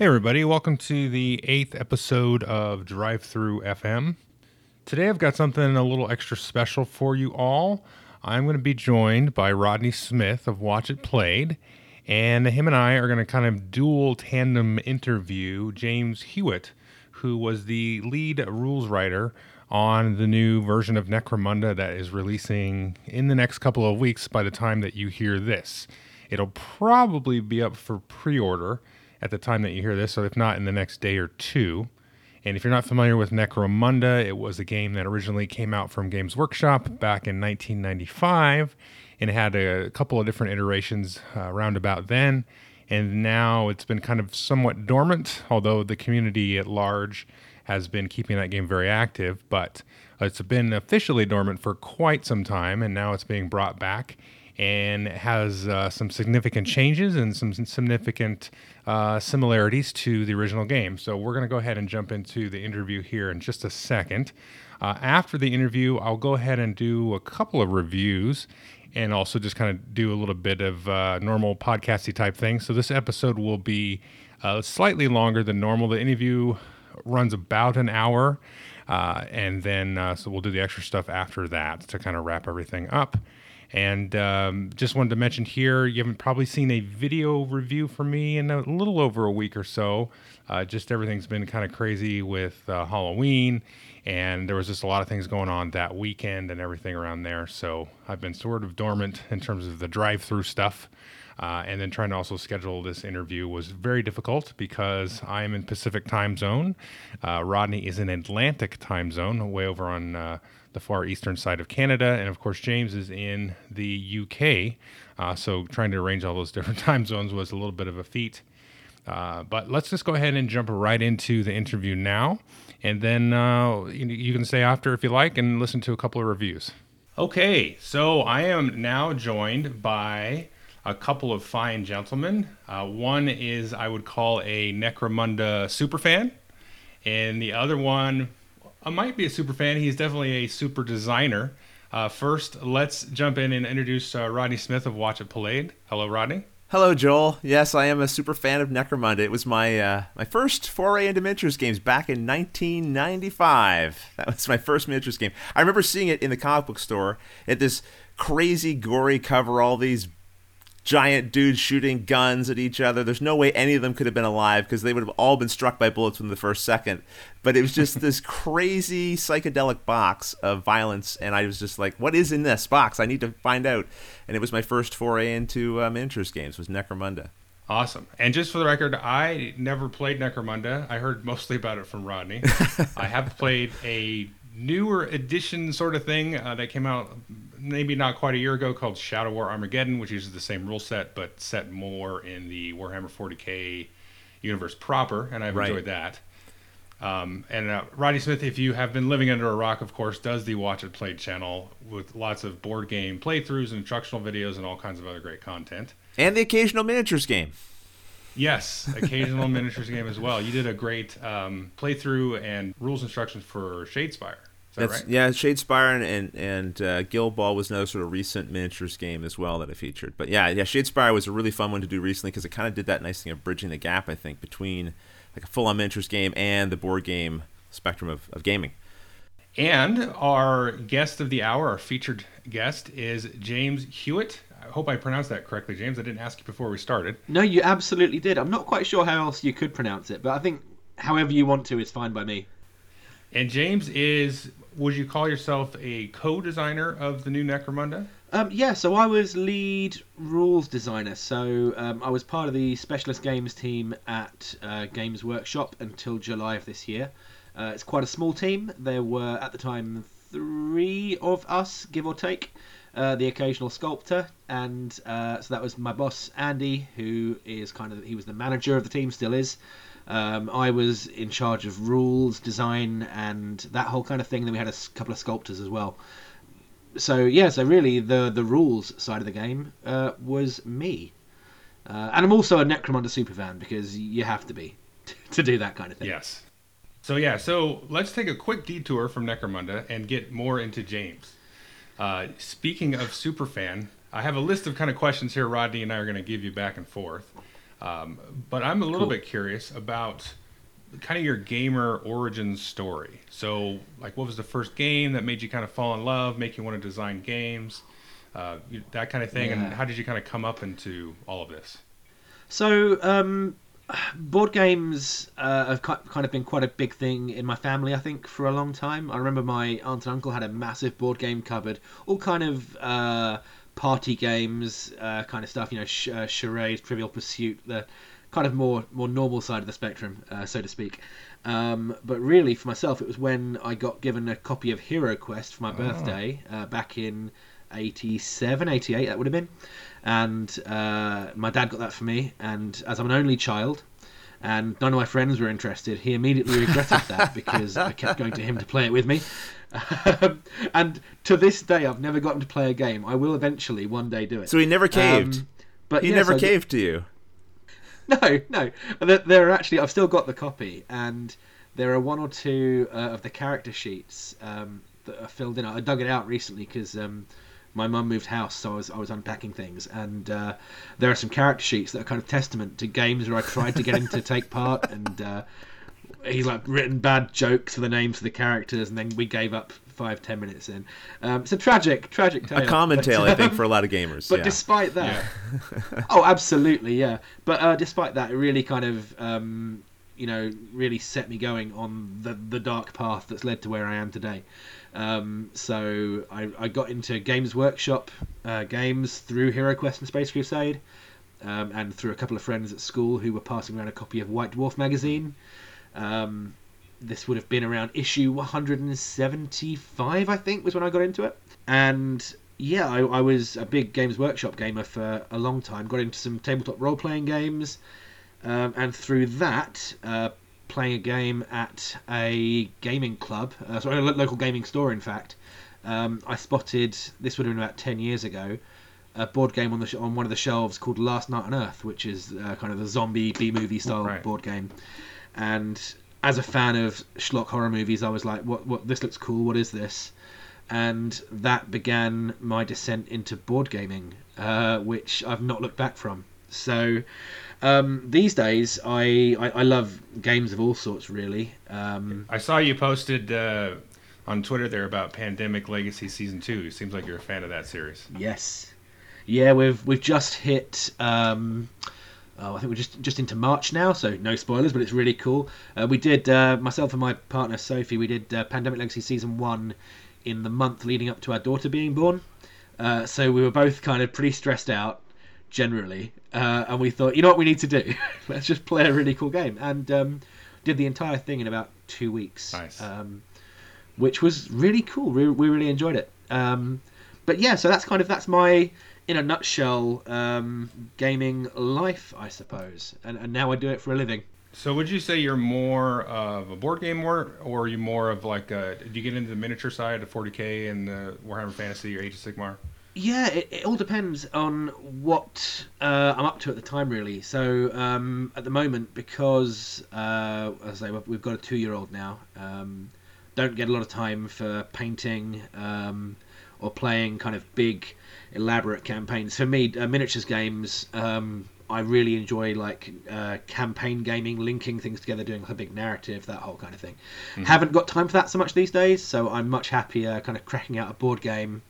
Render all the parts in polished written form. Hey everybody, welcome to the 8th episode of Drive Through FM. Today I've got something a little extra special for you all. I'm going to be joined by Rodney Smith of Watch It Played, and him and I are going to kind of dual tandem interview James Hewitt, who was the lead rules writer on the new version of Necromunda that is releasing in the next couple of weeks by the time that you hear this. It'll probably be up for pre-order at the time that you hear this, so if not, in the next day or two. And if you're not familiar with Necromunda, it was a game that originally came out from Games Workshop back in 1995, and it had a couple of different iterations around about then, and now it's been kind of somewhat dormant, although the community at large has been keeping that game very active, but it's been officially dormant for quite some time, and now it's being brought back. And it has some significant changes and some significant similarities to the original game. So we're going to go ahead and jump into the interview here in just a second. After the interview, I'll go ahead and do a couple of reviews and also just kind of do a little bit of normal podcasty type thing. So this episode will be slightly longer than normal. The interview runs about an hour, and then so we'll do the extra stuff after that to kind of wrap everything up. And just wanted to mention here, you haven't probably seen a video review from me in a little over a week or so. Just everything's been kind of crazy with Halloween, and there was just a lot of things going on that weekend and everything around there. So I've been sort of dormant in terms of the drive-through stuff. And then trying to also schedule this interview was very difficult because I am in Pacific time zone. Rodney is in Atlantic time zone, way over on the far eastern side of Canada. And of course, James is in the UK. So trying to arrange all those different time zones was a little bit of a feat. But let's just go ahead and jump right into the interview now. And then you can stay after if you like and listen to a couple of reviews. Okay, so I am now joined by a couple of fine gentlemen. One is, I would call, a Necromunda superfan, and the other one might be a superfan. He's definitely a super designer. First, let's jump in and introduce Rodney Smith of Watch It Played. Hello, Rodney. Hello, Joel. Yes, I am a super fan of Necromunda. It was my my first foray into miniatures games back in 1995. That was my first miniatures game. I remember seeing it in the comic book store at this crazy, gory cover, all these giant dudes shooting guns at each other. There's no way any of them could have been alive because they would have all been struck by bullets within the first second. But it was just this crazy psychedelic box of violence, and I was just like, what is in this box? I need to find out. And it was my first foray into miniatures games, was Necromunda. Awesome. And just for the record, I never played Necromunda. I heard mostly about it from Rodney. I have played a newer edition sort of thing that came out maybe not quite a year ago called Shadow War Armageddon, which uses the same rule set but set more in the Warhammer 40k universe proper, and I've enjoyed that. And Rodney Smith, if you have been living under a rock, of course, does the Watch It Played channel with lots of board game playthroughs and instructional videos and all kinds of other great content. And the occasional miniatures game. Yes, occasional miniatures game as well. You did a great playthrough and rules instructions for Shadespire. That's right? Yeah, Shadespire and Guild Ball was another sort of recent miniatures game as well that I featured. But yeah, Shadespire was a really fun one to do recently because it kind of did that nice thing of bridging the gap, I think, between like a full-on miniatures game and the board game spectrum of gaming. And our guest of the hour, our featured guest, is James Hewitt. I hope I pronounced that correctly, James. I didn't ask you before we started. No, you absolutely did. I'm not quite sure how else you could pronounce it, but I think however you want to is fine by me. And James is, would you call yourself a co-designer of the new Necromunda? Yeah, so I was lead rules designer. So I was part of the specialist games team at Games Workshop until July of this year. It's quite a small team. There were, at the time, 3 of us, give or take. The occasional sculptor, and so that was my boss Andy, who is he was the manager of the team, still is. I was in charge of rules, design, and that whole kind of thing. Then we had a couple of sculptors as well. So yeah, so really the rules side of the game was me. And I'm also a Necromunda superfan, because you have to be to do that kind of thing. Yes. So yeah, so let's take a quick detour from Necromunda and get more into James. Speaking of superfan, I have a list of kind of questions here Rodney and I are going to give you back and forth. But I'm a little bit curious about kind of your gamer origin story. So, like, what was the first game that made you kind of fall in love, make you want to design games, that kind of thing? Yeah. And how did you kind of come up into all of this? So, board games have kind of been quite a big thing in my family, I think, for a long time. I remember my aunt and uncle had a massive board game cupboard, all kind of party games kind of stuff, you know, charades, Trivial Pursuit, the kind of more normal side of the spectrum, so to speak. But really, for myself, it was when I got given a copy of Hero Quest for my birthday back in 87, 88, that would have been. And my dad got that for me. And as I'm an only child, and none of my friends were interested, he immediately regretted that because I kept going to him to play it with me. And to this day, I've never gotten to play a game. I will eventually one day do it. So he never caved. But he never caved to you. No. There are actually, I've still got the copy, and there are one or two of the character sheets that are filled in. I dug it out recently because my mum moved house, so I was unpacking things, and there are some character sheets that are kind of testament to games where I tried to get him to take part, and he's like written bad jokes for the names of the characters, and then we gave up 5-10 minutes in. It's a tragic tale. A common tale, I think, for a lot of gamers. But despite that, oh, absolutely, yeah. But despite that, it really kind of, really set me going on the dark path that's led to where I am today. So I got into Games Workshop games through HeroQuest and Space Crusade, and through a couple of friends at school who were passing around a copy of White Dwarf magazine. This would have been around issue 175, I think, was when I got into it. And yeah, I was a big Games Workshop gamer for a long time. Got into some tabletop role-playing games. And through that, playing a game at a gaming club, a local gaming store, in fact, I spotted, this would have been about 10 years ago, a board game on one of the shelves called Last Night on Earth, which is kind of the zombie B-movie style board game. And as a fan of schlock horror movies, I was like, what, this looks cool, what is this? And that began my descent into board gaming, which I've not looked back from. So these days, I love games of all sorts, really. I saw you posted on Twitter there about Pandemic Legacy Season 2. It seems like you're a fan of that series. Yes. Yeah, we've just hit... I think we're just into March now, so no spoilers, but it's really cool. We did, myself and my partner Sophie, we did Pandemic Legacy Season 1 in the month leading up to our daughter being born. So we were both kind of pretty stressed out, generally. And we thought, you know what we need to do? Let's just play a really cool game. And did the entire thing in about 2 weeks. Nice. Which was really cool. We really enjoyed it. But yeah, so that's my... in a nutshell, gaming life, I suppose, and now I do it for a living. So would you say you're more of a board gamer, or are you more of like did you get into the miniature side of 40k and the Warhammer Fantasy or Age of Sigmar? Yeah, it all depends on what I'm up to at the time, really. So at the moment, because as I say, we've got a 2-year-old now, don't get a lot of time for painting or playing kind of big, elaborate campaigns. For me, miniatures games, I really enjoy like campaign gaming, linking things together, doing a big narrative, that whole kind of thing. Mm-hmm. Haven't got time for that so much these days, so I'm much happier kind of cracking out a board game.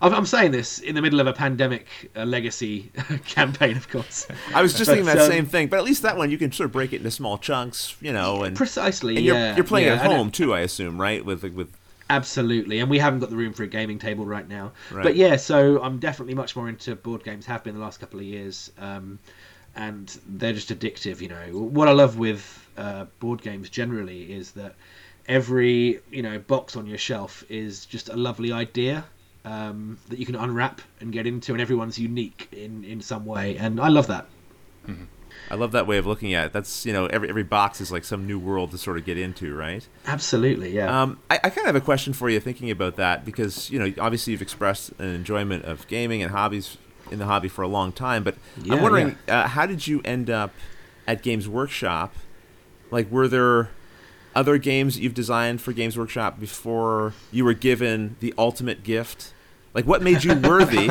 I'm saying this in the middle of a Pandemic Legacy campaign, of course. I was just thinking that same thing, but at least that one you can sort of break it into small chunks, you know. And precisely, and yeah. You're playing at home too, I assume, right? With absolutely, and we haven't got the room for a gaming table right now. Right. But yeah, so I'm definitely much more into board games, have been the last couple of years, and they're just addictive, you know. What I love with board games generally is that every, you know, box on your shelf is just a lovely idea that you can unwrap and get into, and everyone's unique in some way, and I love that. Mm-hmm. I love that way of looking at it. That's, you know, every box is like some new world to sort of get into, right? Absolutely, yeah. I kind of have a question for you thinking about that because, you know, obviously you've expressed an enjoyment of gaming and hobbies in the hobby for a long time, but I'm wondering, how did you end up at Games Workshop? Like, were there other games you've designed for Games Workshop before you were given the ultimate gift? Like, what made you worthy?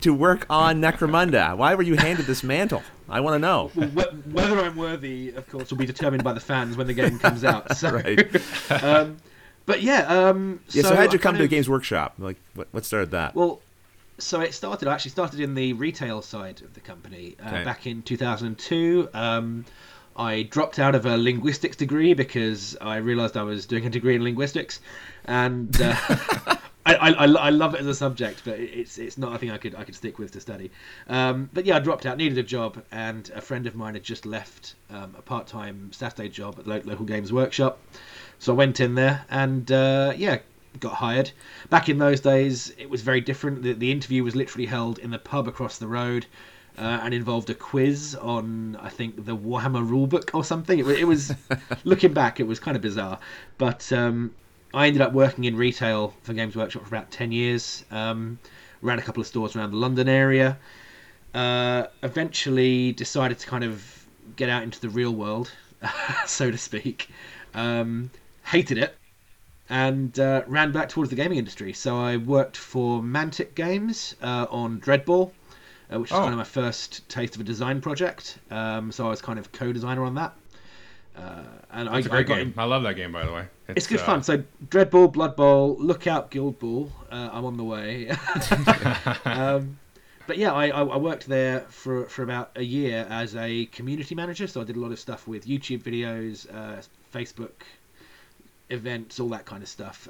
To work on Necromunda? Why were you handed this mantle? I want to know. Well, whether I'm worthy, of course, will be determined by the fans when the game comes out. So. Right. But yeah. So how did you come to Games Workshop? Like, what started that? Well, so I actually started in the retail side of the company back in 2002. I dropped out of a linguistics degree because I realised I was doing a degree in linguistics, and. I love it as a subject, but it's not a thing I could stick with to study. But yeah, I dropped out, needed a job, and a friend of mine had just left a part-time Saturday job at local Games Workshop. So I went in there and got hired. Back in those days, it was very different. The interview was literally held in the pub across the road, and involved a quiz on, I think, the Warhammer rulebook or something. It was looking back, it was kind of bizarre, but. I ended up working in retail for Games Workshop for about 10 years, ran a couple of stores around the London area, eventually decided to kind of get out into the real world, so to speak, hated it, and ran back towards the gaming industry. So I worked for Mantic Games on Dreadball, which was kind of my first taste of a design project, so I was kind of co-designer on that. And that's a great game. I love that game, by the way. It's good fun. So Dreadball, Blood Bowl, look out, Guild Ball. I'm on the way. But yeah, I worked there for about a year as a community manager. So I did a lot of stuff with YouTube videos, Facebook events, all that kind of stuff.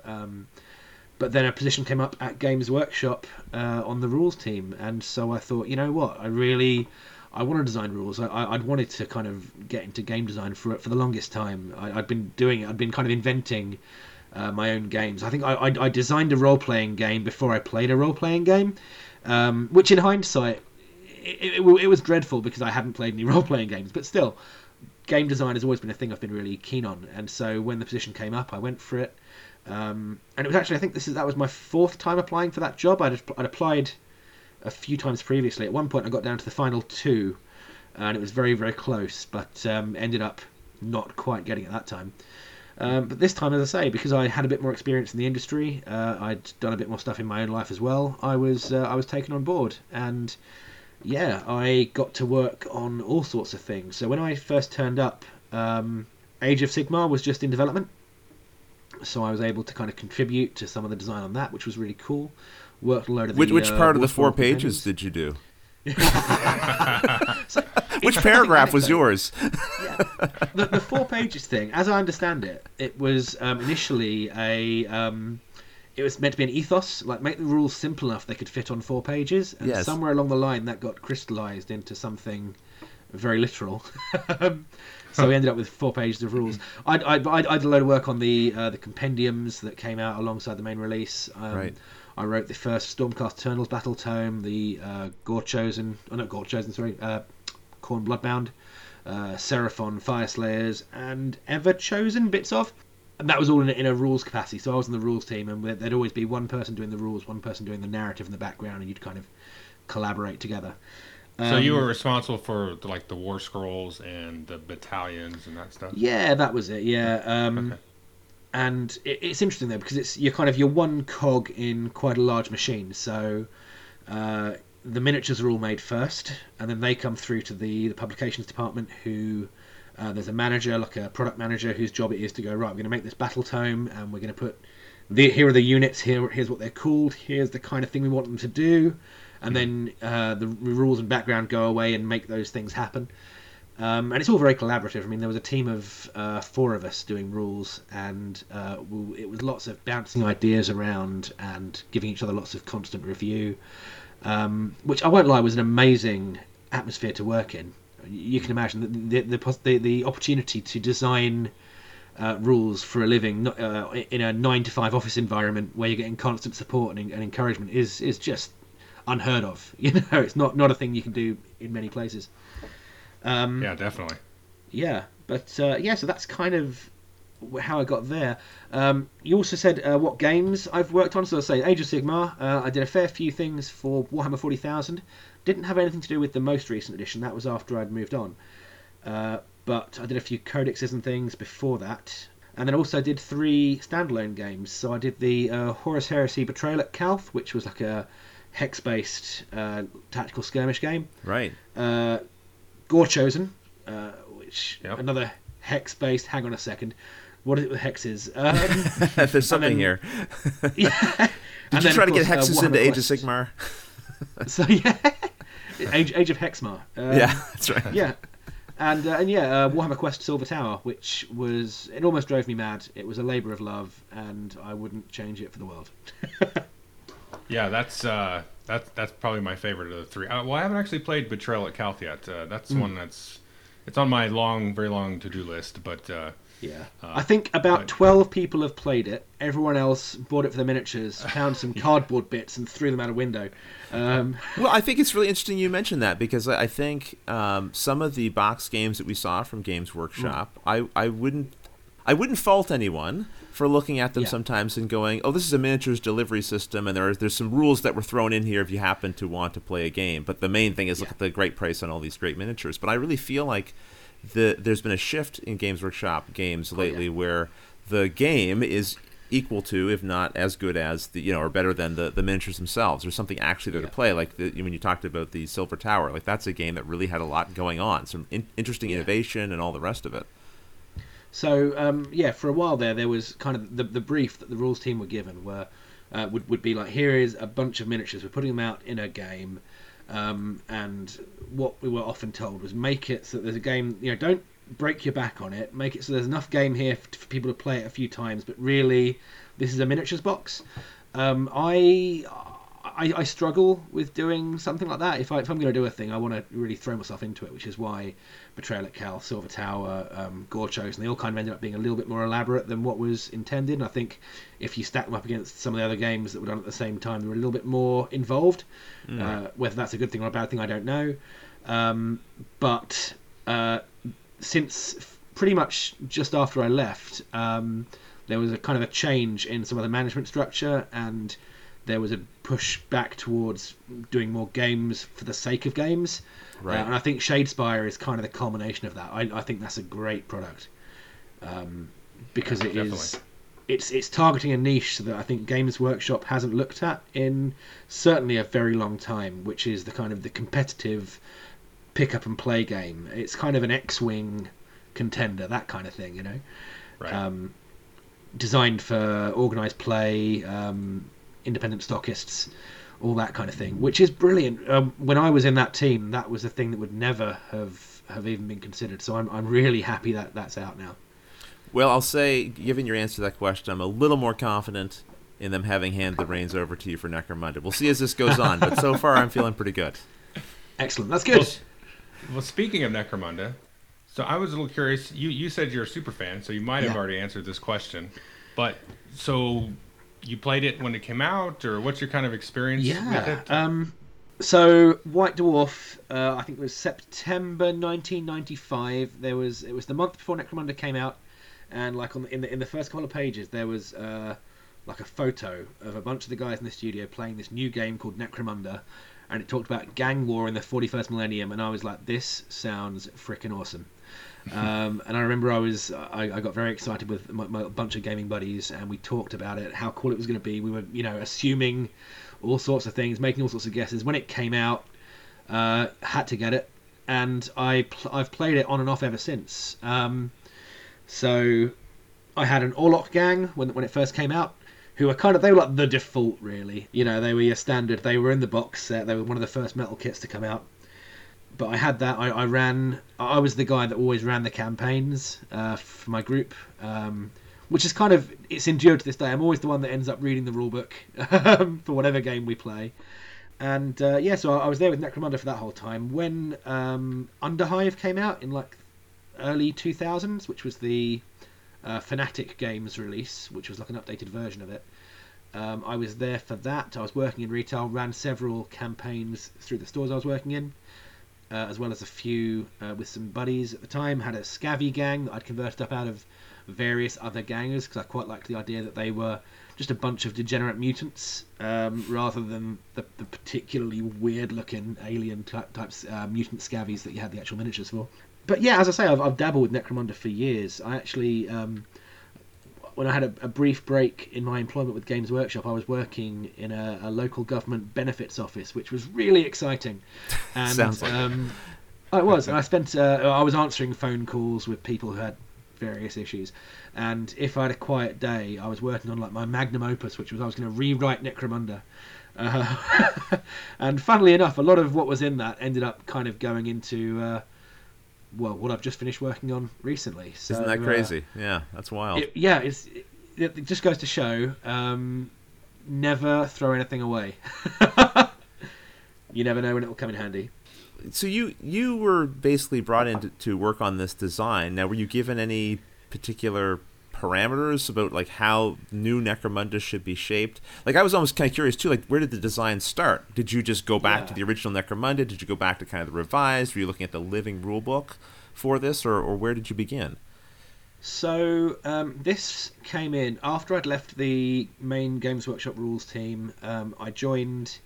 But then a position came up at Games Workshop on the rules team, and so I thought, you know what, I want to design rules. I'd wanted to kind of get into game design for the longest time. I'd been doing it. I'd been kind of inventing my own games. I think I designed a role-playing game before I played a role-playing game, which in hindsight, it was dreadful because I hadn't played any role-playing games. But still, game design has always been a thing I've been really keen on. And so when the position came up, I went for it. And it was actually, I think that was my fourth time applying for that job. I'd applied a few times previously. At one point I got down to the final two and it was very, very close, but ended up not quite getting it that time. But this time, as I say, because I had a bit more experience in the industry, I'd done a bit more stuff in my own life as well, I was taken on board, and yeah, I got to work on all sorts of things. So when I first turned up, Age of Sigmar was just in development, so I was able to kind of contribute to some of the design on that, which was really cool. Worked a load of which part of the four pages did you do? So, which paragraph was yours? Yeah. The 4 pages thing, as I understand it, it was initially it was meant to be an ethos, like make the rules simple enough they could fit on 4 pages, and somewhere along the line that got crystallized into something very literal. So we ended up with 4 pages of rules. I did a load of work on the compendiums that came out alongside the main release. Right. I wrote the first Stormcast Eternals Battle Tome, the Khorne Bloodbound, Seraphon Fire Slayers, and Everchosen bits of. And that was all in a rules capacity. So I was on the rules team, and there'd always be one person doing the rules, one person doing the narrative in the background, and you'd kind of collaborate together. So you were responsible for like the war scrolls and the battalions and that stuff? Yeah, that was it, yeah. Okay. And it's interesting though, because you're one cog in quite a large machine. So the miniatures are all made first, and then they come through to the publications department. Who there's a manager, like a product manager, whose job it is to go, right, we're going to make this battle tome, and we're going to put here are the units, here's what they're called, here's the kind of thing we want them to do, and then the rules and background go away and make those things happen. And it's all very collaborative. I mean, there was a team of 4 of us doing rules, and it was lots of bouncing ideas around and giving each other lots of constant review, which I won't lie was an amazing atmosphere to work in. You can imagine the opportunity to design rules for a living in a 9-to-5 office environment where you're getting constant support and encouragement is just unheard of. You know, it's not a thing you can do in many places. Yeah, definitely. Yeah, but so that's kind of how I got there. You also said what games I've worked on. So I'll say Age of Sigmar. I did a fair few things for Warhammer 40,000. Didn't have anything to do with the most recent edition. That was after I'd moved on. But I did a few codexes and things before that. And then also did 3 standalone games. So I did the Horus Heresy Betrayal at Calth, which was like a hex-based tactical skirmish game. Right. Gorechosen, which another hex-based... Hang on a second. What is it with hexes? There's something here. Did you try to get hexes into Age of Sigmar? So yeah, Age of Hexmar. Yeah, that's right. Yeah. And Warhammer Quest Silver Tower, which was... It almost drove me mad. It was a labour of love, and I wouldn't change it for the world. Yeah, that's probably my favourite of the 3. I haven't actually played Betrayal at Calth yet. That's one that's... It's on my very long to-do list, but... I think about 12 people have played it. Everyone else bought it for the miniatures, found some cardboard bits, and threw them out a window. Well, I think it's really interesting you mentioned that, because I think some of the box games that we saw from Games Workshop, I wouldn't fault anyone for looking at them sometimes and going, oh, this is a miniatures delivery system, and there's some rules that were thrown in here if you happen to want to play a game. But the main thing is look at the great price on all these great miniatures. But I really feel like there's been a shift in Games Workshop games lately where the game is equal to, if not as good as, the or better than the miniatures themselves. There's something actually there to play. Like when you talked about the Silver Tower, like that's a game that really had a lot going on, some interesting innovation and all the rest of it. So for a while there was kind of the brief that the rules team were given where would be like, here is a bunch of miniatures, we're putting them out in a game. And what we were often told was make it so that there's a game, don't break your back on it, make it so there's enough game here for people to play it a few times, but really this is a miniatures box. I struggle with doing something like that. If I'm going to do a thing, I want to really throw myself into it, which is why Betrayal at Calth, Silver Tower, Gorechosen, they all kind of ended up being a little bit more elaborate than what was intended. And I think if you stack them up against some of the other games that were done at the same time, they were a little bit more involved. Whether that's a good thing or a bad thing, I don't know. But since pretty much just after I left, there was a kind of a change in some of the management structure, and there was a push back towards doing more games for the sake of games. Right. And I think Shadespire is kind of the culmination of that. I think that's a great product because it's targeting a niche that I think Games Workshop hasn't looked at in certainly a very long time, which is the kind of the competitive pick up and play game. It's kind of an X-Wing contender, that kind of thing, Right. Designed for organized play, independent stockists, all that kind of thing, which is brilliant. When I was in that team, that was a thing that would never have even been considered. So I'm really happy that that's out now. Well, I'll say, given your answer to that question, I'm a little more confident in them having handed the reins over to you for Necromunda. We'll see as this goes on, but so far I'm feeling pretty good. Excellent. That's good. Well, speaking of Necromunda, so I was a little curious. You said you're a super fan, so you might have already answered this question. But so... You played it when it came out, or what's your kind of experience with it? So White Dwarf, I think it was September 1995. It was the month before Necromunda came out, and like in the first couple of pages there was like a photo of a bunch of the guys in the studio playing this new game called Necromunda, and it talked about gang war in the 41st millennium, and I was like, this sounds frickin' awesome. And I remember I got very excited with my bunch of gaming buddies, and we talked about it, how cool it was going to be. We were, assuming all sorts of things, making all sorts of guesses. When it came out, had to get it, and I've played it on and off ever since. So I had an Orlok gang when it first came out, who were they were like the default, really. They were your standard. They were in the box set. They were one of the first metal kits to come out. But I had that. I was the guy that always ran the campaigns for my group, which is it's endured to this day. I'm always the one that ends up reading the rulebook for whatever game we play. And so I was there with Necromunda for that whole time. When Underhive came out in like early 2000s, which was the Fnatic Games release, which was like an updated version of it, I was there for that. I was working in retail, ran several campaigns through the stores I was working in. As well as a few with some buddies at the time, had a scavvy gang that I'd converted up out of various other gangers, because I quite liked the idea that they were just a bunch of degenerate mutants, rather than the particularly weird-looking alien types mutant scavies that you had the actual miniatures for. But yeah, as I say, I've dabbled with Necromunda for years. I actually, when I had a brief break in my employment with Games Workshop, I was working in a local government benefits office, which was really exciting. And, sounds like it was. And I spent, I was answering phone calls with people who had various issues, and if I had a quiet day, I was working on like my magnum opus, which was I was going to rewrite Necromunda, and funnily enough, a lot of what was in that ended up kind of going into well, what I've just finished working on recently. So, isn't that crazy? Yeah, that's wild. It just goes to show, never throw anything away. You never know when it will come in handy. So you were basically brought in to work on this design. Now, were you given any particular parameters about like how new Necromunda should be shaped? Like, I was almost kind of curious too. Like, where did the design start? Did you just go back to the original Necromunda? Did you go back to kind of the revised? Were you looking at the living rulebook for this, or where did you begin? So this came in after I'd left the main Games Workshop rules team. I joined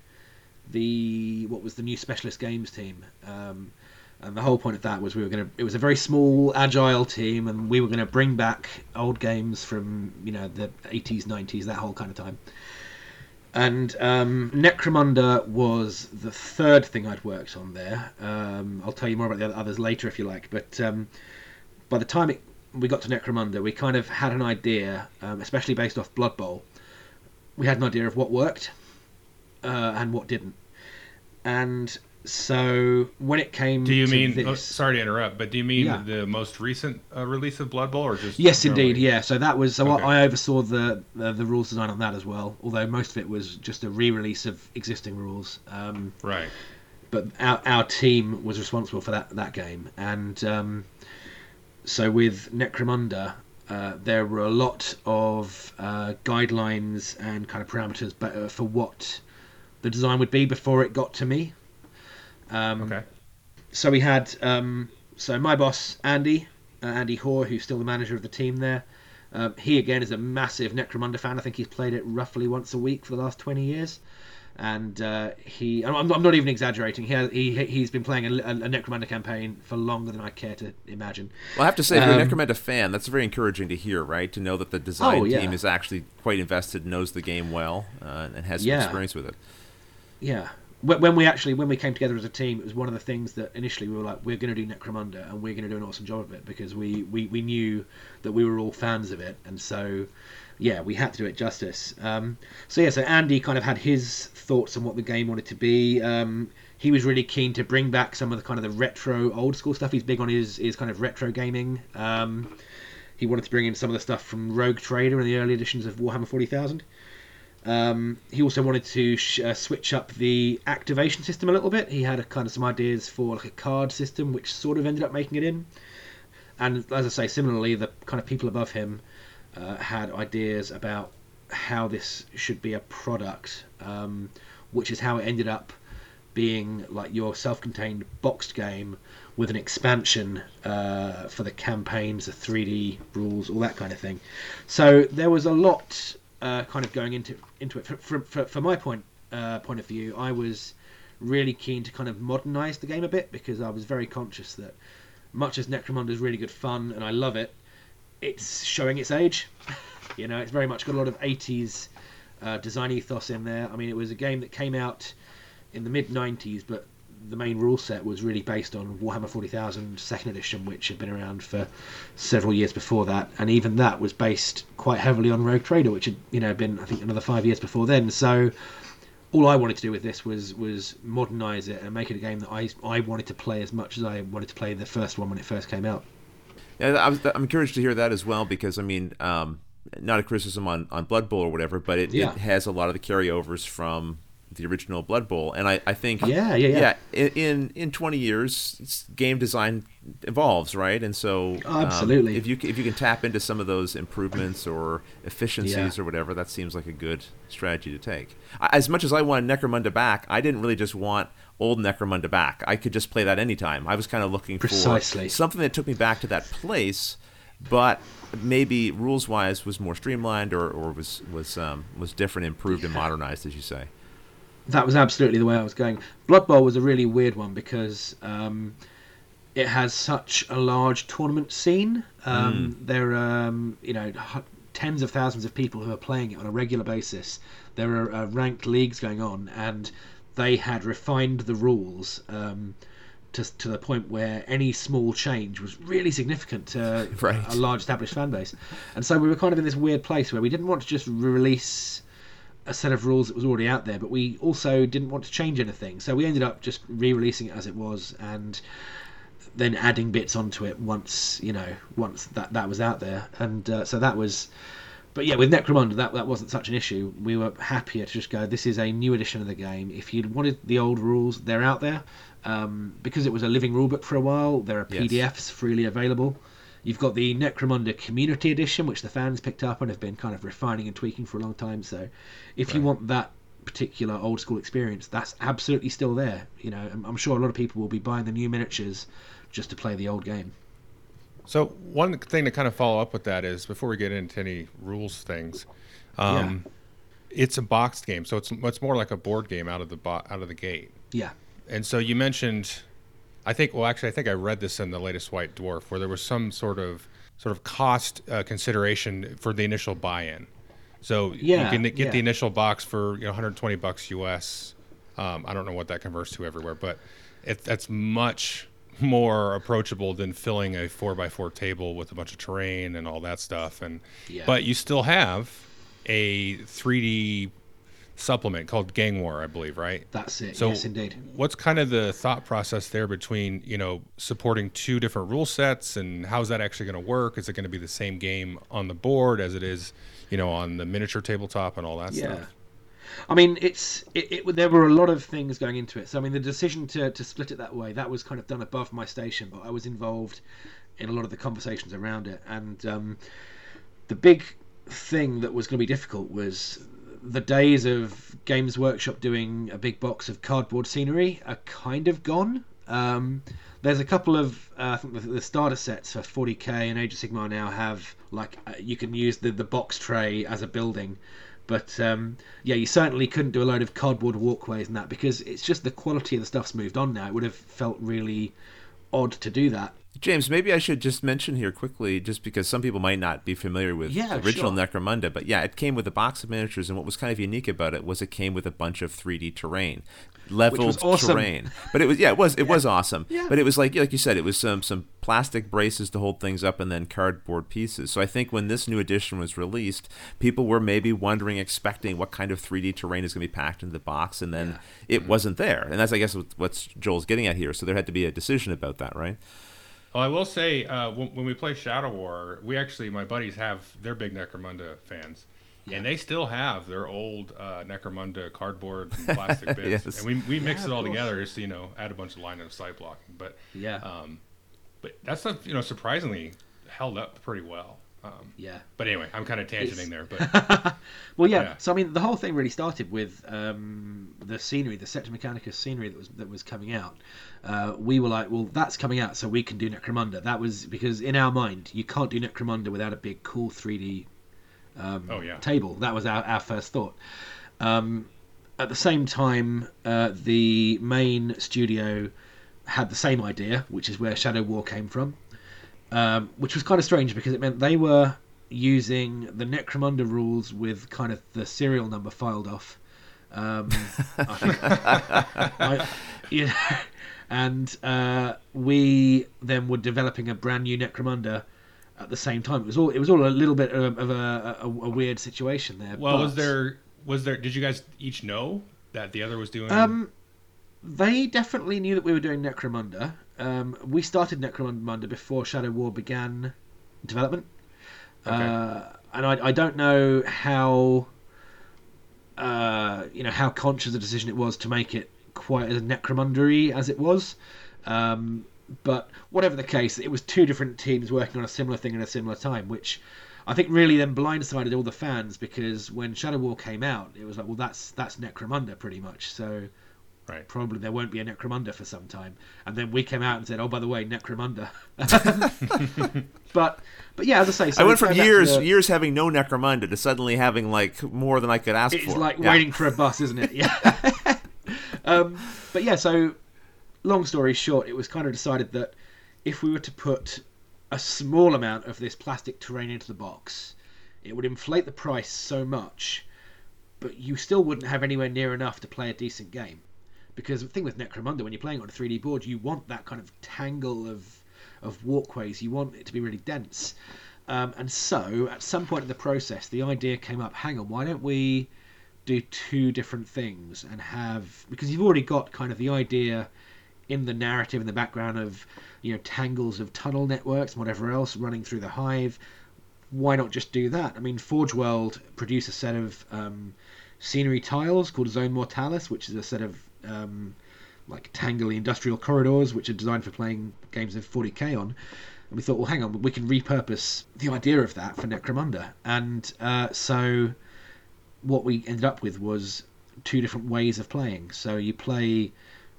the new specialist games team, and the whole point of that was it was a very small agile team, and we were going to bring back old games from the 80s, 90s, that whole kind of time. And Necromunda was the third thing I'd worked on there. I'll tell you more about the others later if you like, but by the time we got to Necromunda, we kind of had an idea, especially based off Blood Bowl. We had an idea of what worked and what didn't. And so when it came to this... sorry to interrupt, but do you mean the most recent release of Blood Bowl, or just... Yes, indeed, yeah. So that was... So okay. I oversaw the rules design on that as well, although most of it was just a re-release of existing rules. Right. But our team was responsible for that game. And so with Necromunda... there were a lot of guidelines and kind of parameters for what the design would be before it got to me. Okay. So we had my boss Andy Hoare, who's still the manager of the team there. He again is a massive Necromunda fan. I think he's played it roughly once a week for the last 20 years, and I'm not even exaggerating. He's been playing a Necromunda campaign for longer than I care to imagine. Well, I have to say, if you're a Necromunda fan, that's very encouraging to hear, right? To know that the design team is actually quite invested, knows the game well, and has some experience with it. Yeah. When we came together as a team, it was one of the things that initially we were like, we're going to do Necromunda, and we're going to do an awesome job of it, because we knew that we were all fans of it, and so... yeah, we had to do it justice. So Andy kind of had his thoughts on what the game wanted to be. He was really keen to bring back some of the kind of the retro, old school stuff. He's big on his kind of retro gaming. He wanted to bring in some of the stuff from Rogue Trader and the early editions of Warhammer 40,000. He also wanted to switch up the activation system a little bit. He had some ideas for like a card system, which sort of ended up making it in. And as I say, similarly, the kind of people above him had ideas about how this should be a product, which is how it ended up being like your self-contained boxed game with an expansion for the campaigns, the 3D rules, all that kind of thing. So there was a lot kind of going into it. From my point of view, I was really keen to kind of modernise the game a bit, because I was very conscious that much as Necromunda is really good fun and I love it, it's showing its age. It's very much got a lot of 80s design ethos in there. I mean, it was a game that came out in the mid-90s, but the main rule set was really based on Warhammer 40,000 2nd Edition, which had been around for several years before that, and even that was based quite heavily on Rogue Trader, which had been, I think, another 5 years before then. So all I wanted to do with this was modernise it and make it a game that I wanted to play as much as I wanted to play the first one when it first came out. Yeah, I'm encouraged to hear that as well, because, I mean, not a criticism on Blood Bowl or whatever, but it has a lot of the carryovers from the original Blood Bowl. And I think in 20 years, game design evolves, right? And so absolutely. If you can tap into some of those improvements or efficiencies or whatever, that seems like a good strategy to take. As much as I wanted Necromunda back, I didn't really just want old Necromunda back. I could just play that anytime. I was kind of looking for something that took me back to that place but maybe rules-wise was more streamlined or was different, improved, and modernized, as you say. That was absolutely the way I was going. Blood Bowl was a really weird one because it has such a large tournament scene. There are tens of thousands of people who are playing it on a regular basis. There are ranked leagues going on, and they had refined the rules to the point where any small change was really significant to a large established fan base. And so we were kind of in this weird place where we didn't want to just release a set of rules that was already out there, but we also didn't want to change anything. So we ended up just re-releasing it as it was, and then adding bits onto it once that was out there. And so that was... But yeah, with Necromunda, that wasn't such an issue. We were happier to just go, this is a new edition of the game. If you wanted the old rules, they're out there. Because it was a living rulebook for a while, there are PDFs freely available. You've got the Necromunda Community Edition, which the fans picked up and have been kind of refining and tweaking for a long time. So if you want that particular old school experience, that's absolutely still there. I'm sure a lot of people will be buying the new miniatures just to play the old game. So one thing to kind of follow up with that is, before we get into any rules things, it's a boxed game, so it's more like a board game out of the gate. Yeah. And so you mentioned, I think I read this in the latest White Dwarf, where there was some sort of cost consideration for the initial buy-in. So you can get the initial box for $120 US. I don't know what that converts to everywhere, but that's much more approachable than filling a 4x4 table with a bunch of terrain and all that stuff. But you still have a 3D supplement called Gang War, I believe, right? That's it. So yes, indeed. What's kind of the thought process there between supporting two different rule sets, and how's that actually going to work? Is it going to be the same game on the board as it is, on the miniature tabletop and all that stuff? I mean, there were a lot of things going into it. So, I mean, the decision to split it that way, that was kind of done above my station, but I was involved in a lot of the conversations around it. And the big thing that was going to be difficult was the days of Games Workshop doing a big box of cardboard scenery are kind of gone. There's a couple of I think the starter sets for 40k and Age of Sigmar now have, like, you can use the box tray as a building. But you certainly couldn't do a load of cardboard walkways and that, because it's just the quality of the stuff's moved on now. It would have felt really odd to do that. James, maybe I should just mention here quickly, just because some people might not be familiar with the original Necromunda, but it came with a box of miniatures, and what was kind of unique about it was it came with a bunch of 3D terrain. Leveled awesome. Terrain, but it was awesome. Yeah. But it was like you said, it was some plastic braces to hold things up, and then cardboard pieces. So I think when this new edition was released, people were maybe wondering, expecting what kind of 3D terrain is going to be packed into the box, and then it wasn't there. And that's, I guess, what Joel's getting at here. So there had to be a decision about that, right? Well, I will say when we play Shadow War, we actually, my buddies they're big Necromunda fans. Yeah. And they still have their old Necromunda cardboard and plastic bits, and we mix it all together just to add a bunch of line of sight blocking. But but that stuff surprisingly held up pretty well. But anyway, I'm kind of tangenting there. But So I mean, the whole thing really started with the scenery, the Sector Mechanicus scenery that was coming out. We were like, well, that's coming out, so we can do Necromunda. That was because in our mind, you can't do Necromunda without a big cool 3D. Table. That was our first thought. At the same time, the main studio had the same idea, which is where Shadow War came from, which was kind of strange because it meant they were using the Necromunda rules with kind of the serial number filed off. I think, and we then were developing a brand new Necromunda at the same time. It was all a little bit of a weird situation there. Well, was there? Did you guys each know that the other was doing? They definitely knew that we were doing Necromunda. We started Necromunda before Shadow War began development. Okay. And I don't know how how conscious a decision it was to make it quite as Necromunda-y as it was. But whatever the case, it was two different teams working on a similar thing at a similar time, which I think really then blindsided all the fans, because when Shadow War came out, it was like, well, that's Necromunda pretty much. So Right. Probably there won't be a Necromunda for some time. And then we came out and said, oh, by the way, Necromunda. But yeah, as I say, so I went from years having no Necromunda to suddenly having like more than I could ask for. It's like waiting for a bus, isn't it? Yeah. But yeah, so long story short, it was kind of decided that if we were to put a small amount of this plastic terrain into the box, it would inflate the price so much, but you still wouldn't have anywhere near enough to play a decent game. Because the thing with Necromunda, when you're playing on a 3D board, you want that kind of tangle of walkways. You want it to be really dense. And so, at some point in the process, the idea came up, hang on, why don't we do two different things and have... Because you've already got kind of the idea in the narrative, in the background of, you know, tangles of tunnel networks and whatever else running through the hive. Why not just do that? I mean, Forge World produced a set of scenery tiles called Zone Mortalis, which is a set of like tangly industrial corridors which are designed for playing games of 40k on, and we thought, well, hang on, we can repurpose the idea of that for Necromunda. And so what we ended up with was two different ways of playing. So you play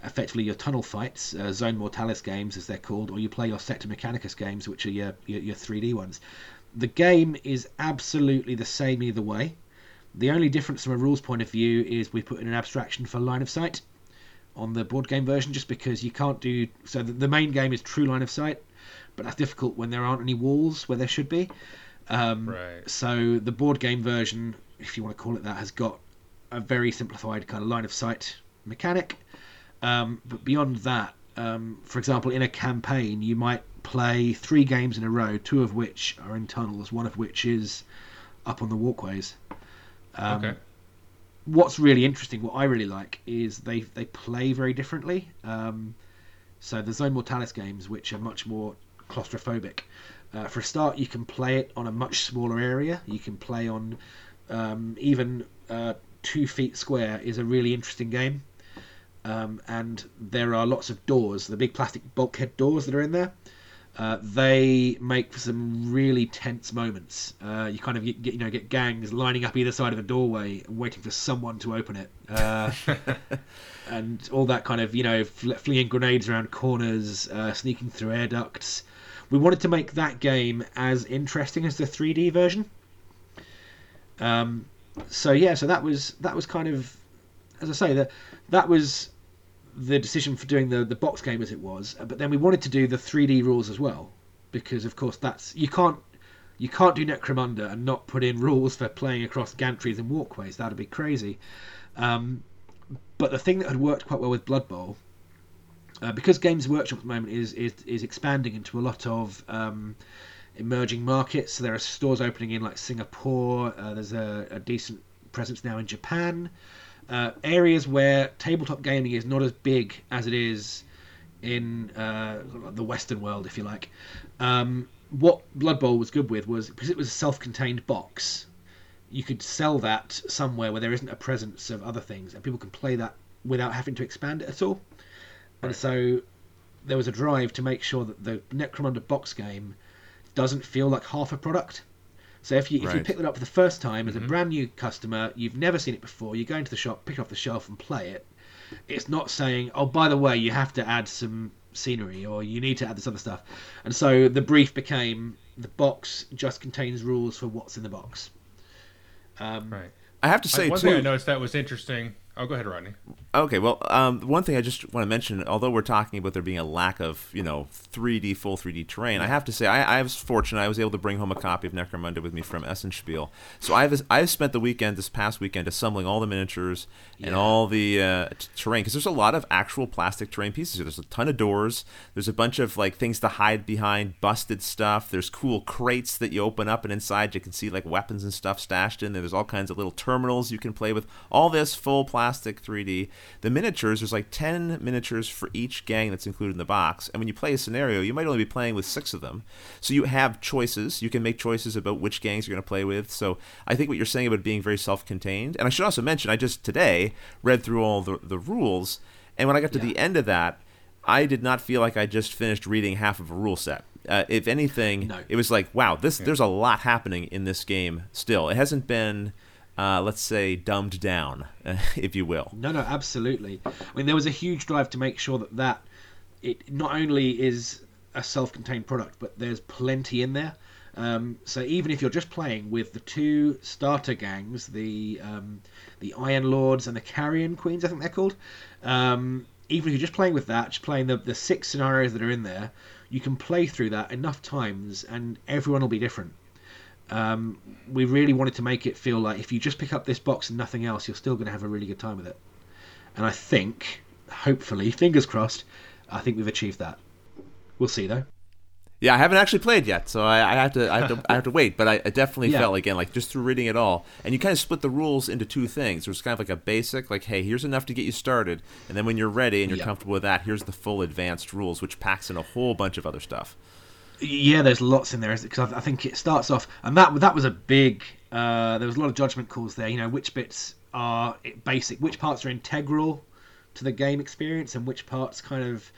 effectively your tunnel fights, Zone Mortalis games as they're called, or you play your Sector Mechanicus games, which are your 3D ones. The game is absolutely the same either way. The only difference from a rules point of view is we put in an abstraction for line of sight on the board game version, just because you can't do... So the main game is true line of sight, but that's difficult when there aren't any walls where there should be. Right. So the board game version, if you want to call it that, has got a very simplified kind of line of sight mechanic. But beyond that, for example, in a campaign, you might play three games in a row, two of which are in tunnels, one of which is up on the walkways. Okay. What's really interesting, what I really like, is they play very differently. So the Zone Mortalis games, which are much more claustrophobic, for a start, you can play it on a much smaller area. You can play on even 2 feet square is a really interesting game. And there are lots of doors, the big plastic bulkhead doors that are in there. They make for some really tense moments. You kind of get gangs lining up either side of a doorway, waiting for someone to open it, and all that kind of flinging grenades around corners, sneaking through air ducts. We wanted to make that game as interesting as the 3D version. So that was kind of, as I say, that was the decision for doing the box game as it was. But then we wanted to do the 3D rules as well, because of course that's you can't do Necromunda and not put in rules for playing across gantries and walkways. That'd be crazy. But the thing that had worked quite well with Blood Bowl, because Games Workshop at the moment is expanding into a lot of emerging markets. So there are stores opening in like Singapore. There's a decent presence now in Japan. Areas where tabletop gaming is not as big as it is in the Western world, if you like. What Blood Bowl was good with was, because it was a self-contained box, you could sell that somewhere where there isn't a presence of other things, and people can play that without having to expand it at all. Right. And so there was a drive to make sure that the Necromunda box game doesn't feel like half a product. So if you pick it up for the first time as a brand new customer, you've never seen it before, you go into the shop, pick it off the shelf and play it, it's not saying, oh, by the way, you have to add some scenery or you need to add this other stuff. And so the brief became, the box just contains rules for what's in the box. Right. I have to say, one thing I noticed that was interesting... Oh, go ahead, Rodney. Okay, well, one thing I just want to mention, although we're talking about there being a lack of, 3D, full 3D terrain, I have to say, I was fortunate. I was able to bring home a copy of Necromunda with me from Essenspiel. So I've spent this past weekend, assembling all the miniatures and all the terrain, because there's a lot of actual plastic terrain pieces here. There's a ton of doors. There's a bunch of, things to hide behind, busted stuff. There's cool crates that you open up, and inside you can see, weapons and stuff stashed in there. There's all kinds of little terminals you can play with. All this full plastic 3D. The miniatures, there's 10 miniatures for each gang that's included in the box, and when you play a scenario, you might only be playing with 6 of them. So you have choices. You can make choices about which gangs you're going to play with. So I think what you're saying about being very self-contained, and I should also mention, I just today read through all the rules, and when I got to the end of that, I did not feel like I just finished reading half of a rule set. If anything, it was like, wow, there's a lot happening in this game still. It hasn't been... let's say, dumbed down, if you will. No, absolutely. I mean, there was a huge drive to make sure that, it not only is a self-contained product, but there's plenty in there. So even if you're just playing with the two starter gangs, the Iron Lords and the Carrion Queens, I think they're called, even if you're just playing with that, just playing the six scenarios that are in there, you can play through that enough times and everyone will be different. We really wanted to make it feel like if you just pick up this box and nothing else, you're still going to have a really good time with it. And I think, hopefully, fingers crossed, I think we've achieved that. We'll see, though. Yeah, I haven't actually played yet, so I have to wait. But I definitely felt, again, like just through reading it all, and you kind of split the rules into two things. There's kind of like a basic, like, hey, here's enough to get you started, and then when you're ready and you're comfortable with that, here's the full advanced rules, which packs in a whole bunch of other stuff. Yeah, there's lots in there, because I think it starts off, and that was a big. There was a lot of judgment calls there. You know, which bits are basic, which parts are integral to the game experience, and which parts kind of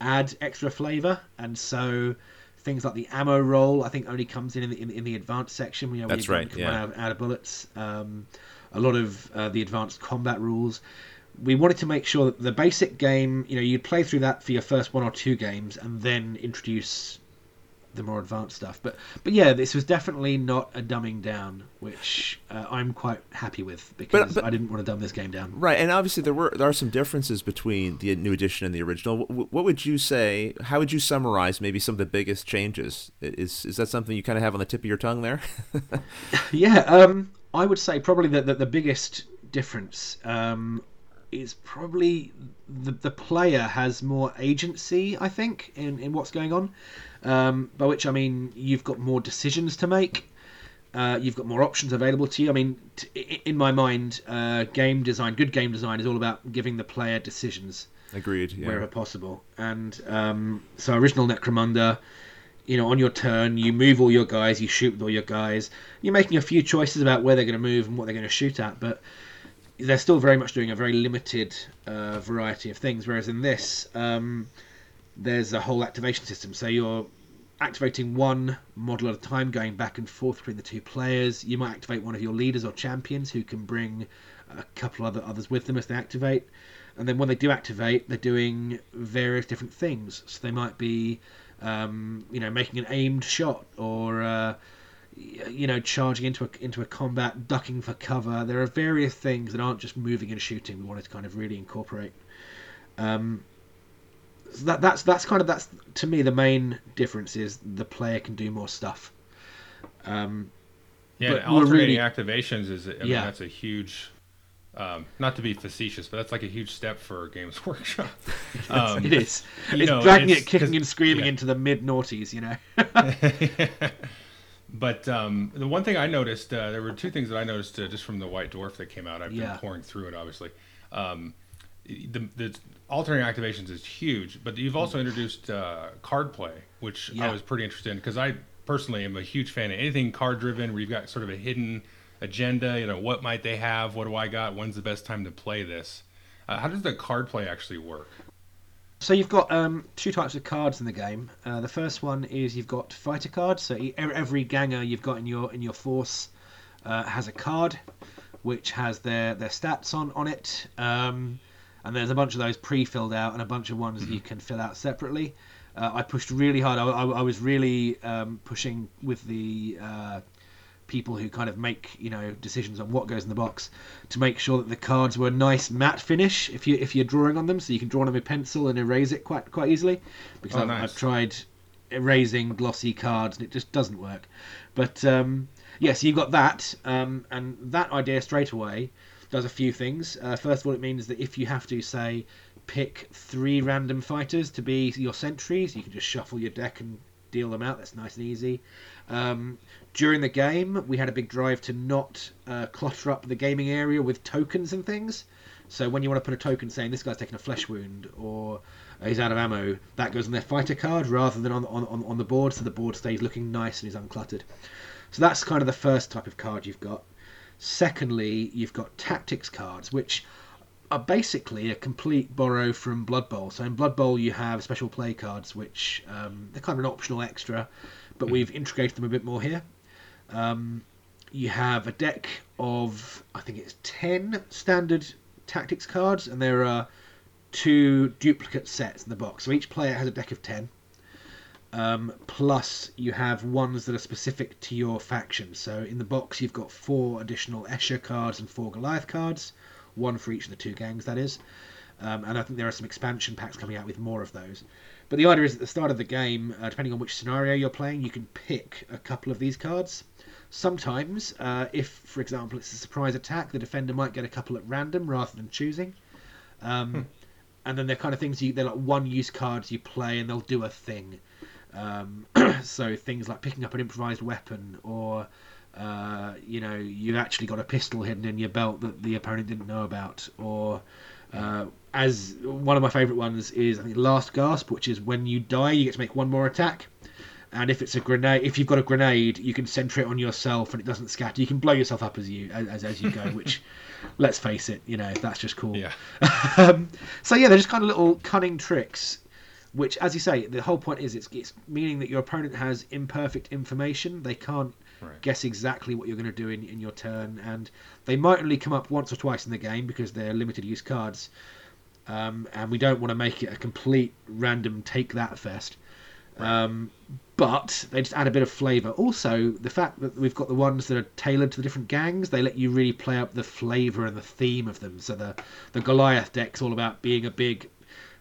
add extra flavor, and so things like the ammo roll, I think, only comes in the advanced section. You know, that's right. Out of bullets, a lot of the advanced combat rules. We wanted to make sure that the basic game, you know, you'd play through that for your first one or two games, and then introduce the more advanced stuff. But yeah, this was definitely not a dumbing down, which I'm quite happy with, because but I didn't want to dumb this game down. Right, and obviously there are some differences between the new edition and the original. What would you say? How would you summarize maybe some of the biggest changes? Is that something you kind of have on the tip of your tongue there? I would say probably that the biggest difference is probably the player has more agency, I think, in what's going on. By which I mean you've got more decisions to make. You've got more options available to you. I mean, in my mind, good game design is all about giving the player decisions. Agreed. Yeah. Wherever possible. And so original Necromunda, you know, on your turn, you move all your guys, you shoot with all your guys. You're making a few choices about where they're going to move and what they're going to shoot at, but they're still very much doing a very limited variety of things. Whereas in this, there's a whole activation system. So you're activating one model at a time, going back and forth between the two players. You might activate one of your leaders or champions who can bring a couple others with them as they activate. And then when they do activate, they're doing various different things. So they might be, making an aimed shot or... charging into a combat, ducking for cover. There are various things that aren't just moving and shooting. We wanted to kind of really incorporate. So that's to me the main difference is the player can do more stuff. Alternating activations is. That's a huge. Not to be facetious, but that's like a huge step for Games Workshop. It is. Kicking and screaming into the mid noughties. You know. But the one thing I noticed, there were two things that I noticed just from the White Dwarf that came out. I've been pouring through it, obviously. The alternating activations is huge, but you've also introduced card play, which I was pretty interested in, because I personally am a huge fan of anything card-driven where you've got sort of a hidden agenda. You know, what might they have? What do I got? When's the best time to play this? How does the card play actually work? So you've got two types of cards in the game. The first one is you've got fighter cards. So every ganger you've got in your force has a card, which has their stats on it. And there's a bunch of those pre-filled out and a bunch of ones that you can fill out separately. I pushed really hard. I was really pushing with the people who kind of make decisions on what goes in the box to make sure that the cards were a nice matte finish if you're drawing on them, so you can draw on them with pencil and erase it quite easily, because I've tried erasing glossy cards and it just doesn't work. But so you've got that, and that idea straight away does a few things. First of all, it means that if you have to, say, pick three random fighters to be your sentries, you can just shuffle your deck and deal them out. That's nice and easy. During the game, we had a big drive to not clutter up the gaming area with tokens and things. So when you want to put a token saying this guy's taking a flesh wound or he's out of ammo, that goes on their fighter card rather than on the board, so the board stays looking nice and is uncluttered. So that's kind of the first type of card you've got. Secondly, you've got tactics cards, which are basically a complete borrow from Blood Bowl. So in Blood Bowl you have special play cards, which they're kind of an optional extra, but we've integrated them a bit more here. you have a deck of, I think it's 10 standard tactics cards, and there are 2 duplicate sets in the box. So each player has a deck of 10. Plus you have ones that are specific to your faction. So in the box you've got 4 additional Escher cards and 4 Goliath cards, 1 for each of the 2 gangs, that is. And I think there are some expansion packs coming out with more of those. But the idea is at the start of the game, depending on which scenario you're playing, you can pick a couple of these cards. Sometimes, if, for example, it's a surprise attack, the defender might get a couple at random rather than choosing. And then they're kind of things, they're like one-use cards you play and they'll do a thing. So things like picking up an improvised weapon, or you know, you actually got a pistol hidden in your belt that the opponent didn't know about, or as one of my favourite ones is, I think, Last Gasp, which is when you die you get to make one more attack, and if it's a grenade, if you've got a grenade, you can centre it on yourself and it doesn't scatter. You can blow yourself up as you go, which, let's face it, you know, that's just cool. Yeah. So yeah, they're just kind of little cunning tricks. Which, as you say, the whole point is it's meaning that your opponent has imperfect information. They can't guess exactly what you're going to do in your turn. And they might only come up once or twice in the game because they're limited use cards. And we don't want to make it a complete random take that fest. But they just add a bit of flavour. Also, the fact that we've got the ones that are tailored to the different gangs, they let you really play up the flavour and the theme of them. So the Goliath deck's all about being a big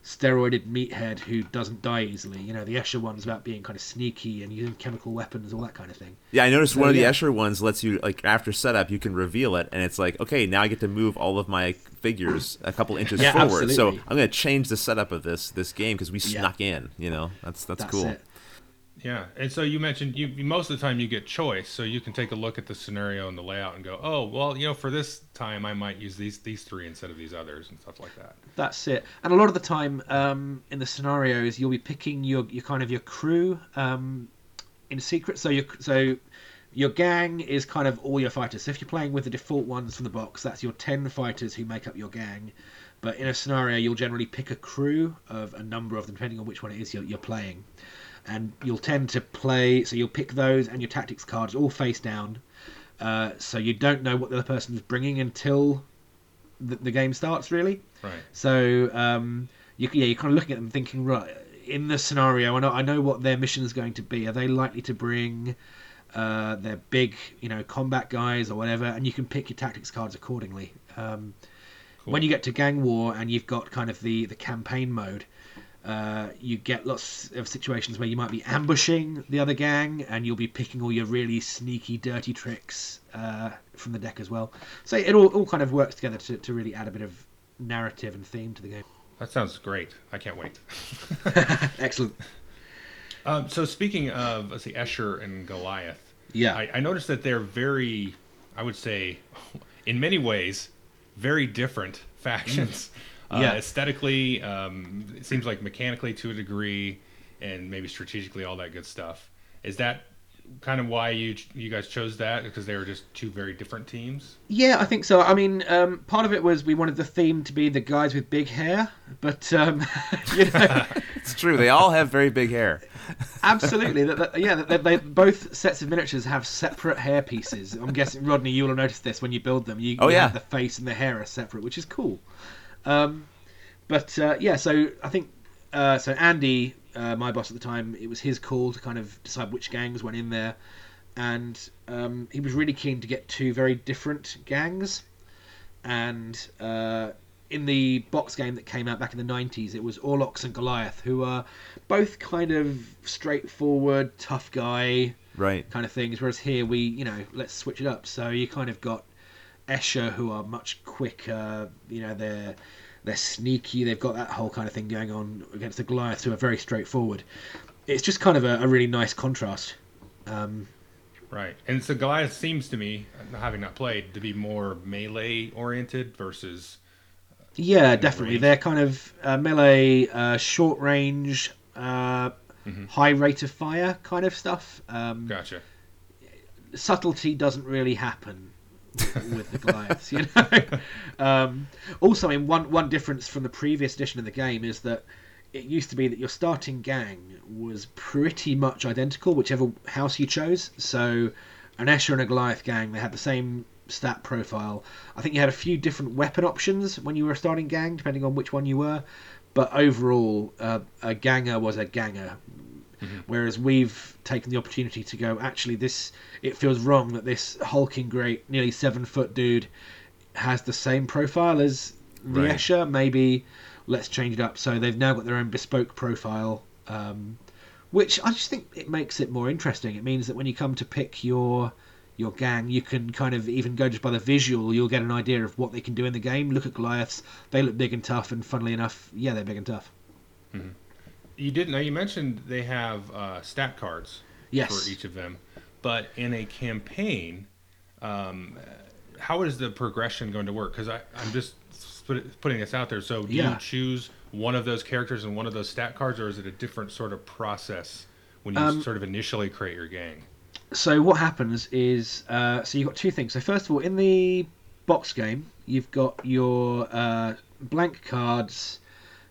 steroided meathead who doesn't die easily. You know, the Escher one's about being kind of sneaky and using chemical weapons, all that kind of thing. Yeah, I noticed one of the Escher ones lets you, like, after setup, you can reveal it, and it's like, okay, now I get to move all of my figures a couple inches forward. Absolutely. So I'm going to change the setup of this game because we snuck in. You know, that's cool. It. Yeah, and so you mentioned most of the time you get choice, so you can take a look at the scenario and the layout and go, oh, well, you know, for this time I might use these 3 instead of these others and stuff like that. That's it. And a lot of the time in the scenarios you'll be picking your kind of your crew in secret. So your gang is kind of all your fighters. So if you're playing with the default ones from the box, that's your 10 fighters who make up your gang. But in a scenario, you'll generally pick a crew of a number of them, depending on which one it is you're playing. And you'll tend to play, so you'll pick those and your tactics cards all face down. So you don't know what the other person's bringing until the game starts, really. Right. So you're kind of looking at them thinking, right, in this scenario, I know what their mission is going to be. Are they likely to bring their big, you know, combat guys or whatever? And you can pick your tactics cards accordingly. Cool. When you get to Gang War and you've got kind of the campaign mode, you get lots of situations where you might be ambushing the other gang, and you'll be picking all your really sneaky, dirty tricks from the deck as well. So it all kind of works together to really add a bit of narrative and theme to the game. That sounds great. I can't wait. Excellent. So speaking of, let's see, Escher and Goliath, yeah, I noticed that they're very, I would say, in many ways, very different factions. Yeah, aesthetically, it seems like mechanically to a degree, and maybe strategically, all that good stuff. Is that kind of why you guys chose that? Because they were just two very different teams? Yeah, I think so. I mean, part of it was we wanted the theme to be the guys with big hair, but you know, it's true. They all have very big hair. Absolutely. They both sets of miniatures have separate hair pieces. I'm guessing, Rodney, you will have noticed this when you build them. You have the face and the hair are separate, which is cool. So I think Andy, my boss at the time, it was his call to kind of decide which gangs went in there, and he was really keen to get two very different gangs. And in the box game that came out back in the 90s, it was Orlox and Goliath, who are both kind of straightforward, tough guy kind of things, whereas here we, you know, let's switch it up. So you kind of got Escher, who are much quicker, you know, they're sneaky, they've got that whole kind of thing going on, against the Goliaths, who are very straightforward. It's just kind of a really nice contrast. Right. And so Goliath seems to me, having not played, to be more melee oriented versus definitely range. They're kind of melee, short range, high rate of fire kind of stuff. Gotcha. Subtlety doesn't really happen with the Goliaths, you know. Also, I mean, one difference from the previous edition of the game is that it used to be that your starting gang was pretty much identical, whichever house you chose. So an Escher and a Goliath gang. They had the same stat profile. I think you had a few different weapon options when you were a starting gang, depending on which one you were. But overall, a ganger was a ganger. Mm-hmm. Whereas we've taken the opportunity to go, actually, it feels wrong that this hulking great, nearly 7-foot dude has the same profile as the Escher. Maybe let's change it up. So they've now got their own bespoke profile, which I just think it makes it more interesting. It means that when you come to pick your gang, you can kind of even go just by the visual. You'll get an idea of what they can do in the game. Look at Goliaths. They look big and tough, and funnily enough, yeah, they're big and tough. Mm-hmm. You didn't know, you mentioned they have stat cards for each of them, but in a campaign, how is the progression going to work? Because I'm just putting this out there. So do you choose one of those characters and one of those stat cards, or is it a different sort of process when you sort of initially create your gang? So what happens is, so you've got two things. So first of all, in the box game, you've got your blank cards.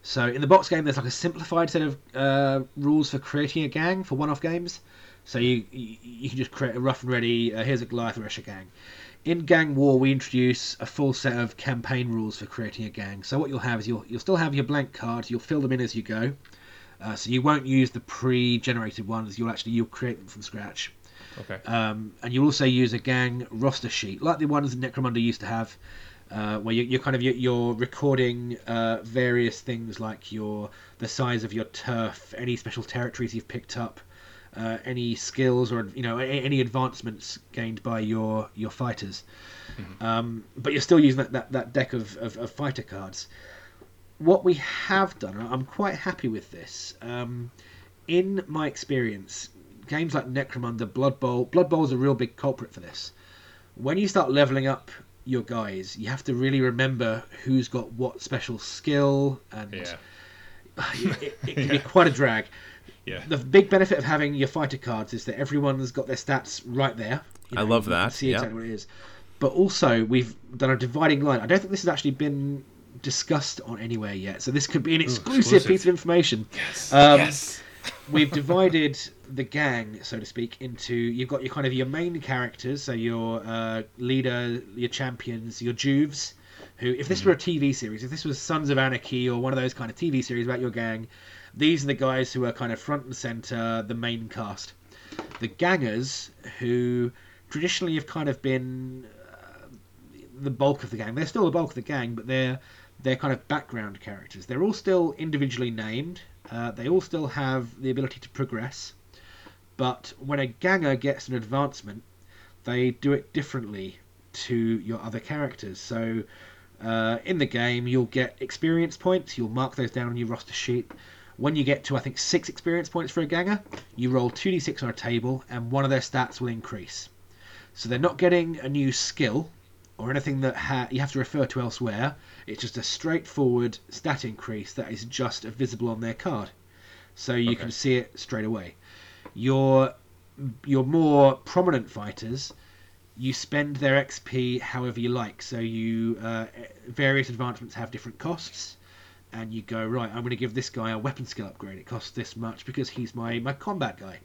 So in the box game, there's like a simplified set of rules for creating a gang for one-off games. So you can just create a rough and ready, here's a Goliath or Escher gang. In Gang War, we introduce a full set of campaign rules for creating a gang. So what you'll have is you'll still have your blank cards. You'll fill them in as you go. So you won't use the pre-generated ones. You'll create them from scratch. Okay. And you'll also use a gang roster sheet, like the ones that Necromunda used to have, where you're recording various things like the size of your turf, any special territories you've picked up, any skills or any advancements gained by your fighters. Mm-hmm. But you're still using that deck of fighter cards. What we have done, I'm quite happy with this. In my experience, games like Necromunda, Blood Bowl is a real big culprit for this. When you start leveling up your guys, you have to really remember who's got what special skill, and it can be quite a drag. Yeah. The big benefit of having your fighter cards is that everyone's got their stats right there. I love that. You can see exactly what it is. But also, we've done a dividing line. I don't think this has actually been discussed on anywhere yet, so this could be an exclusive piece of information. Yes. We've divided the gang, so to speak, into, you've got your kind of your main characters, so your leader, your champions, your juves, who, if this were a TV series, if this was Sons of Anarchy or one of those kind of TV series about your gang, these are the guys who are kind of front and center, the main cast. The gangers, who traditionally have kind of been the bulk of the gang. They're still the bulk of the gang, but they're kind of background characters. They're all still individually named. They all still have the ability to progress. But when a ganger gets an advancement, they do it differently to your other characters. So in the game, you'll get experience points. You'll mark those down on your roster sheet. When you get to, I think, 6 experience points for a ganger, you roll 2d6 on a table, and one of their stats will increase. So they're not getting a new skill or anything that you have to refer to elsewhere. It's just a straightforward stat increase that is just visible on their card. So you can see it straight away. Your more prominent fighters, you spend their XP however you like. So various advancements have different costs, and you go, right, I'm going to give this guy a weapon skill upgrade. It costs this much because he's my combat guy.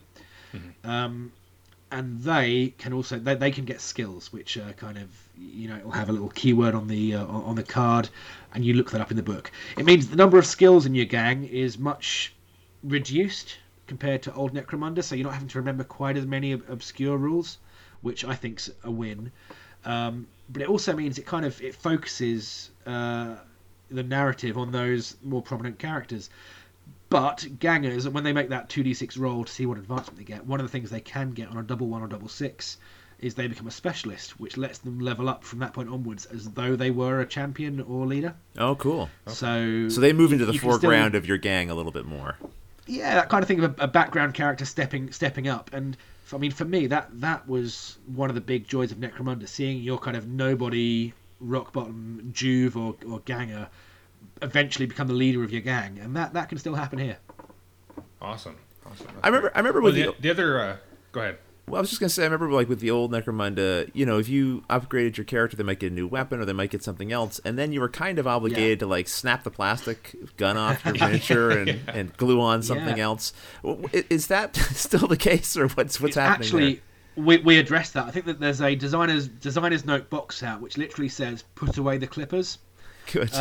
Mm-hmm. And they can also they can get skills, which are kind of it'll have a little keyword on the card, and you look that up in the book. It means the number of skills in your gang is much reduced compared to old Necromunda, so you're not having to remember quite as many obscure rules, which I think's a win. But it also means it focuses the narrative on those more prominent characters. But gangers, when they make that 2d6 roll to see what advancement they get, one of the things they can get on a double 1 or double 6 is they become a specialist, which lets them level up from that point onwards as though they were a champion or leader. Oh, cool. Okay. So they move into the foreground of your gang a little bit more. Yeah, that kind of thing of a background character stepping up. And, for me, that was one of the big joys of Necromunda, seeing your kind of nobody, rock bottom, juve or ganger eventually become the leader of your gang, and that can still happen here. Awesome. I remember with the other. Go ahead. Well, I was just gonna say, I remember like with the old Necromunda, if you upgraded your character, they might get a new weapon or they might get something else, and then you were kind of obligated to like snap the plastic gun off your miniature and glue on something else. Is that still the case, or what's happening? Actually, we addressed that. I think that there's a designer's note box out which literally says "put away the clippers." Good.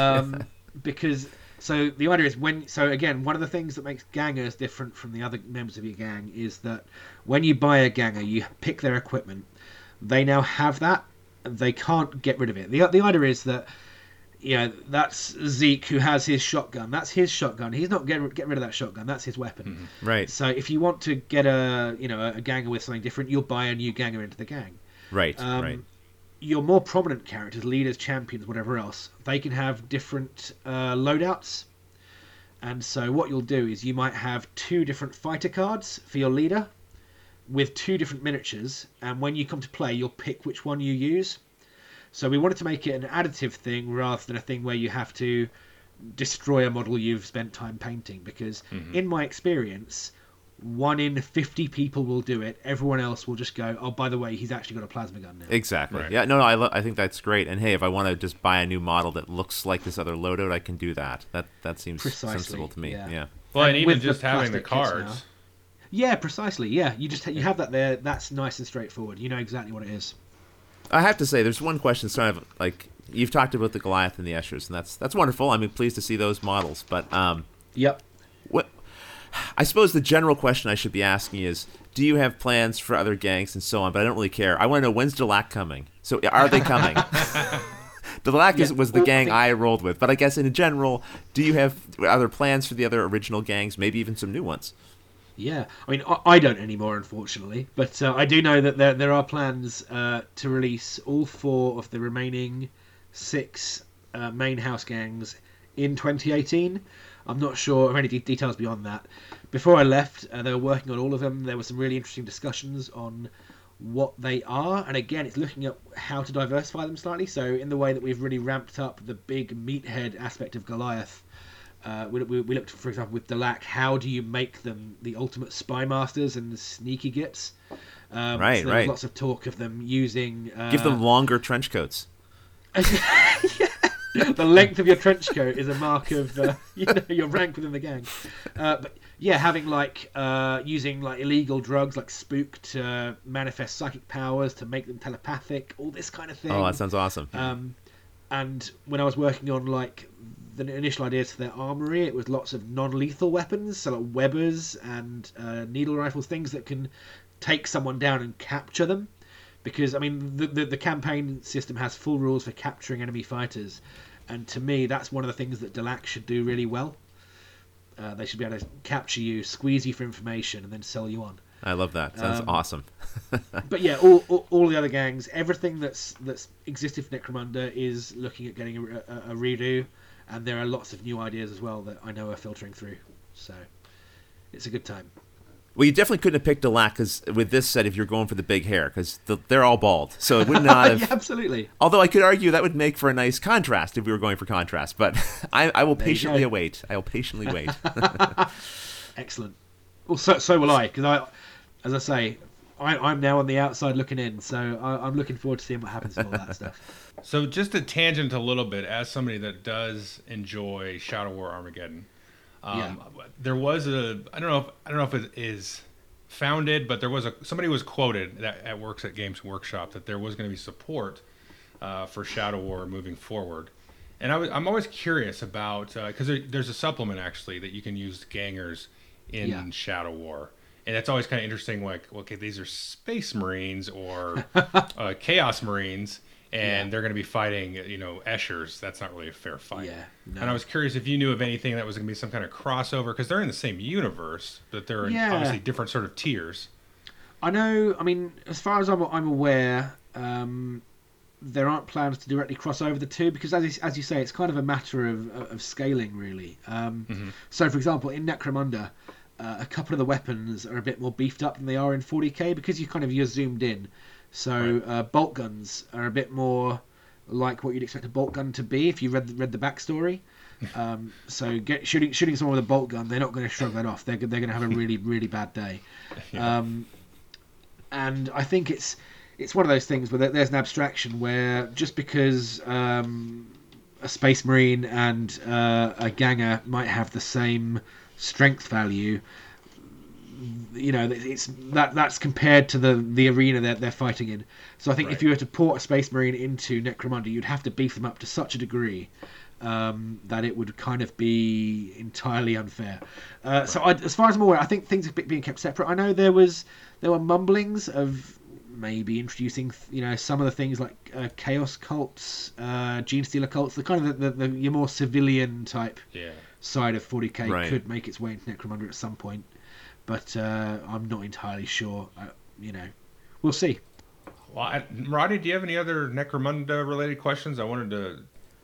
Because so the idea is when so again one of the things that makes gangers different from the other members of your gang is that when you buy a ganger, you pick their equipment. They now have that. They can't get rid of it. The idea is that, you know, that's Zeke who has his shotgun. That's his shotgun. He's not getting rid of that shotgun. That's his weapon. Right. So if you want to get a ganger with something different, you'll buy a new ganger into the gang. Right. Right. Your more prominent characters, leaders, champions, whatever else, they can have different loadouts. And so what you'll do is you might have two different fighter cards for your leader with two different miniatures, and when you come to play, you'll pick which one you use. So we wanted to make it an additive thing rather than a thing where you have to destroy a model you've spent time painting, because in my experience, 1 in 50 people will do it. Everyone else will just go, oh, by the way, he's actually got a plasma gun now. Exactly. Right. Yeah, no, I think that's great. And hey, if I want to just buy a new model that looks like this other loadout, I can do that. That seems precisely sensible to me. Yeah. Well, and even just having the cards. Yeah, precisely. Yeah, you have that there. That's nice and straightforward. You know exactly what it is. I have to say, there's one question. Sort of like you've talked about the Goliath and the Eschers, and that's wonderful. I mean, pleased to see those models. But yep. What I suppose the general question I should be asking is, do you have plans for other gangs and so on? But I don't really care. I want to know, when's Delaque coming? So are they coming? Delaque was the gang I rolled with. But I guess in general, do you have other plans for the other original gangs? Maybe even some new ones. Yeah, I mean, I don't anymore, unfortunately, but I do know that there are plans to release all 4 of the remaining 6 main house gangs in 2018. I'm not sure of any details beyond that. Before I left, they were working on all of them. There were some really interesting discussions on what they are, and again, it's looking at how to diversify them slightly. So in the way that we've really ramped up the big meathead aspect of Goliath, we looked, for example, with Delaque, how do you make them the ultimate spy masters and sneaky gits? So there's lots of talk of them using... give them longer trench coats. The length of your trench coat is a mark of your rank within the gang. But yeah, having using like illegal drugs like spook to manifest psychic powers, to make them telepathic, all this kind of thing. Oh, that sounds awesome. And when I was working on like... the initial ideas for their armory, it was lots of non-lethal weapons, so like webbers and needle rifles, things that can take someone down and capture them, because I mean the campaign system has full rules for capturing enemy fighters, and to me that's one of the things that Delaque should do really well. They should be able to capture you, squeeze you for information, and then sell you on. I love that. Sounds awesome. But yeah, all the other gangs, everything that's existed for Necromunda is looking at getting a redo. And there are lots of new ideas as well that I know are filtering through. So it's a good time. Well, you definitely couldn't have picked Delaque with this set if you're going for the big hair, because they're all bald. So it would not have... Yeah, absolutely. Although I could argue that would make for a nice contrast if we were going for contrast. But I will patiently await. I will patiently wait. Excellent. Well, so will I, because as I say... I'm now on the outside looking in, so I'm looking forward to seeing what happens to all that stuff. So just to tangent a little bit, as somebody that does enjoy Shadow War Armageddon, there was I don't know if it is founded, but there was somebody was quoted that works at Games Workshop that there was going to be support for Shadow War moving forward, and I'm always curious about because there's a supplement actually that you can use gangers in Shadow War. And that's always kind of interesting, like, okay, these are Space Marines or Chaos Marines, and they're going to be fighting, Eschers. That's not really a fair fight. Yeah, no. And I was curious if you knew of anything that was going to be some kind of crossover, because they're in the same universe, but they're in obviously different sort of tiers. I know, I mean, as far as I'm aware, there aren't plans to directly cross over the two, because as you say, it's kind of a matter of scaling, really. So, for example, in Necromunda, a couple of the weapons are a bit more beefed up than they are in 40k because you're zoomed in. So bolt guns are a bit more like what you'd expect a bolt gun to be if you read the backstory. So shooting someone with a bolt gun, they're not going to shrug that off. They're going to have a really really bad day. And I think it's one of those things where there's an abstraction where just because a Space Marine and a ganger might have the same strength value, you know, it's that's compared to the arena they're fighting in. So I think if you were to port a Space Marine into Necromunda, you'd have to beef them up to such a degree that it would kind of be entirely unfair. So as far as I'm aware, I think things are being kept separate. I know there were mumblings of maybe introducing, you know, some of the things like chaos cults, gene stealer cults, the kind of the more civilian type side of 40k could make its way into Necromunda at some point. But I'm not entirely sure. You know, we'll see. Well, Rodney, do you have any other Necromunda-related questions? I wanted to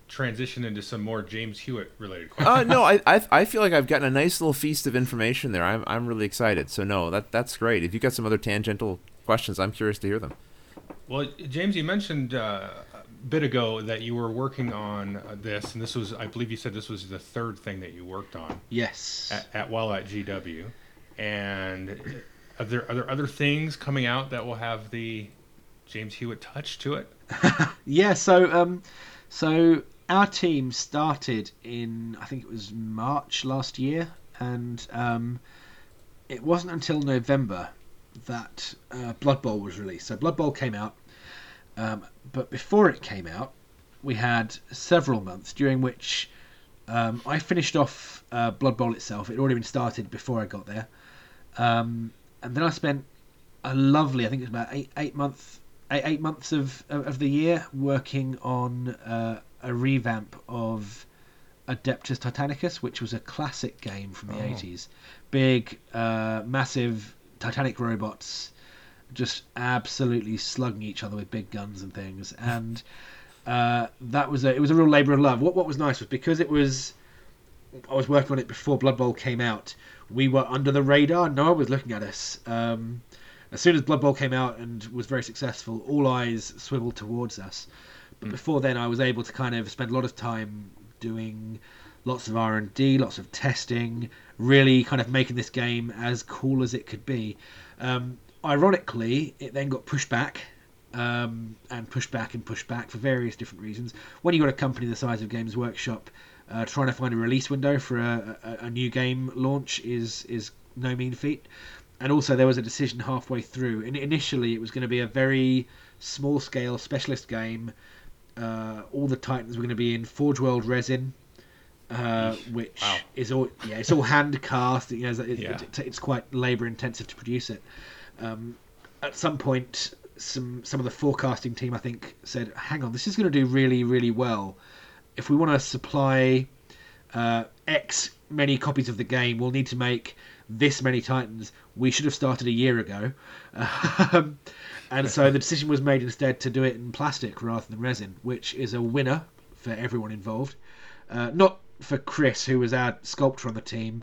transition into some more James Hewitt-related questions. No, I feel like I've gotten a nice little feast of information there. I'm really excited. So no, that's great. If you got some other tangential questions, I'm curious to hear them. Well, James, you mentioned a bit ago that you were working on this, and this was, I believe, you said this was the third thing that you worked on. Yes. While at GW. And are there other things coming out that will have the James Hewitt touch to it? Yeah, so our team started in, I think it was March last year, and it wasn't until November that Blood Bowl was released. So Blood Bowl came out, but before it came out, we had several months during which I finished off Blood Bowl itself. It had already been started before I got there. And then I spent a lovely, I think it was about eight months of the year working on a revamp of Adeptus Titanicus, which was a classic game from the 80s. Big, massive Titanic robots just absolutely slugging each other with big guns and things. And it was a real labour of love. What was nice was because I was working on it before Blood Bowl came out. We were under the radar. No one was looking at us. As soon as Blood Bowl came out and was very successful, all eyes swiveled towards us. But before then, I was able to kind of spend a lot of time doing lots of R&D, lots of testing, really kind of making this game as cool as it could be. Ironically, it then got pushed back. And pushed back for various different reasons. When you've got a company the size of Games Workshop, trying to find a release window for a new game launch is no mean feat. And also there was a decision halfway through. And initially it was going to be a very small-scale specialist game. All the Titans were going to be in Forge World resin, which is all it's all hand cast. You know, it's quite labour intensive to produce it. At some point, Some of the forecasting team, I think, said, hang on, this is going to do really, really well. If we want to supply X many copies of the game, we'll need to make this many Titans. We should have started a year ago. And so the decision was made instead to do it in plastic rather than resin, which is a winner for everyone involved. Not for Chris, who was our sculptor on the team,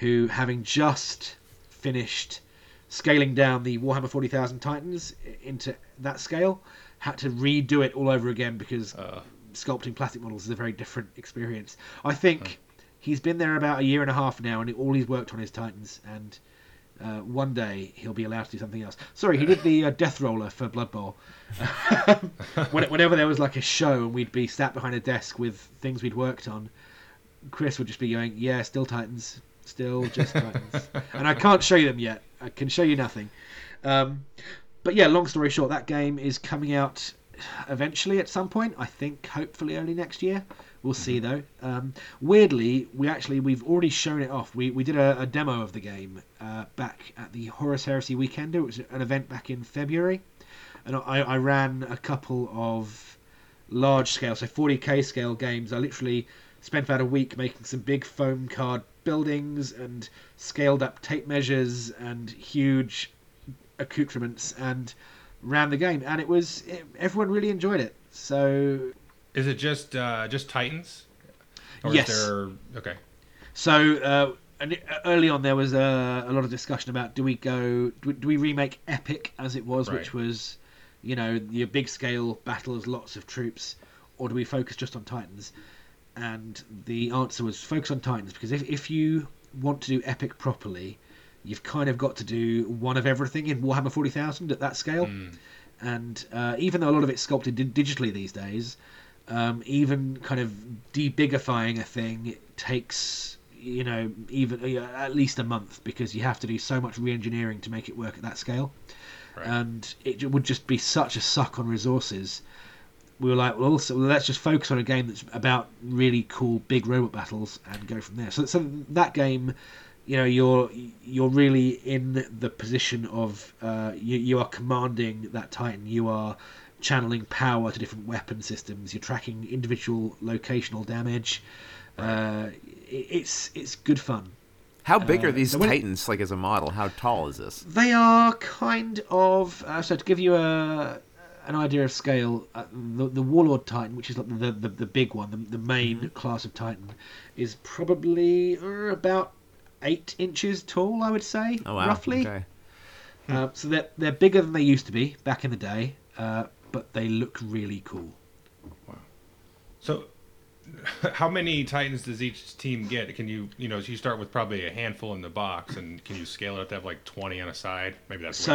who, having just finished scaling down the Warhammer 40,000 Titans into that scale, had to redo it all over again because sculpting plastic models is a very different experience. I think he's been there about a year and a half now, and all he's worked on is Titans, and one day he'll be allowed to do something else. Sorry, he did the Death Roller for Blood Bowl. Whenever there was like a show and we'd be sat behind a desk with things we'd worked on, Chris would just be going, yeah, still Titans. Still just Titans. And I can't show you them yet. I can show you nothing. But yeah, long story short, that game is coming out eventually at some point. I think hopefully early next year. We'll see though. Weirdly, we've already shown it off. We did a demo of the game back at the Horus Heresy Weekender. It was an event back in February. And I ran a couple of large scale, so 40k scale games. I literally spent about a week making some big foam card buildings and scaled up tape measures and huge accoutrements and ran the game, and everyone really enjoyed it. So is it just Titans? Or yes. So early on there was a lot of discussion about do we remake Epic as it was, which was, you know, your big scale battles, lots of troops, or do we focus just on Titans? And the answer was focus on Titans, because if you want to do Epic properly, you've kind of got to do one of everything in Warhammer 40,000 at that scale. And even though a lot of it's sculpted digitally these days, even kind of debigifying a thing takes you know, even at least a month, because you have to do so much re-engineering to make it work at that scale. Right. And it would just be such a suck on resources. We were like, well, also, let's just focus on a game that's about really cool big robot battles and go from there. So that game, you know, you're really in the position of you are commanding that Titan. You are channeling power to different weapon systems. You're tracking individual locational damage. It's good fun. How big are these Titans? Like as a model, how tall is this? They are kind of so to give you an idea of scale, the Warlord Titan, which is like the big one, the main class of Titan, is probably about 8 inches tall, I would say. Oh, wow. Roughly. Okay. So they're bigger than they used to be back in the day, but they look really cool. Wow. So, how many Titans does each team get? Can you so you start with probably a handful in the box, and can you scale it up to have like 20 on a side? Maybe that's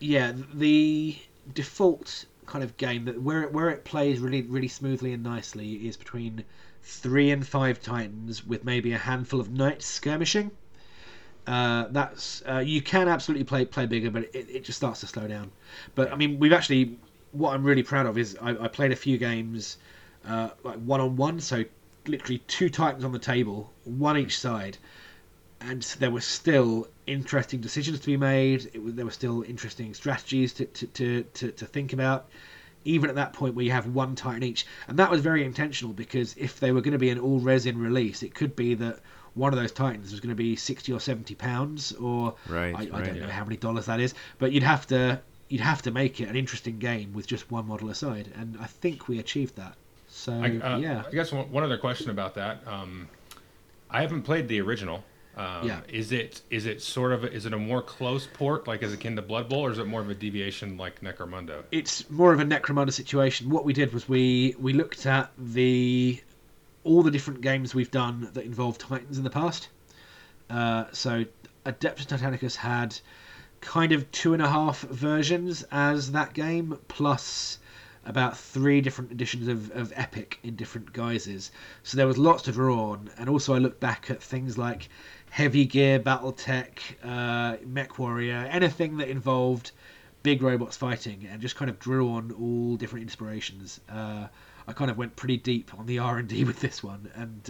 yeah, the default kind of game that where it plays really really smoothly and nicely is between 3 and 5 Titans with maybe a handful of knights skirmishing. That's you can absolutely play bigger, but it just starts to slow down. But I mean, we've actually, what I'm really proud of is I played a few games like 1-on-1, so literally 2 Titans on the table, one each side, and there were still interesting decisions to be made. There were still interesting strategies to think about, even at that point where you have one Titan each. And that was very intentional, because if they were going to be an all resin release, it could be that one of those Titans was going to be £60 or £70, or I don't know how many dollars that is, but you'd have to make it an interesting game with just one model aside, and I think we achieved that. So I guess one other question about that. I haven't played the original. Is it a more close port, like as akin to Blood Bowl, or is it more of a deviation like Necromunda? It's more of a Necromunda situation. What we did was we looked at all the different games we've done that involved Titans in the past. So Adeptus Titanicus had kind of 2.5 versions as that game, plus about 3 different editions of Epic in different guises. So there was lots to draw on. And also I looked back at things like Heavy Gear, Battletech, Mech Warrior, anything that involved big robots fighting, and just kind of drew on all different inspirations. I kind of went pretty deep on the R&D with this one. And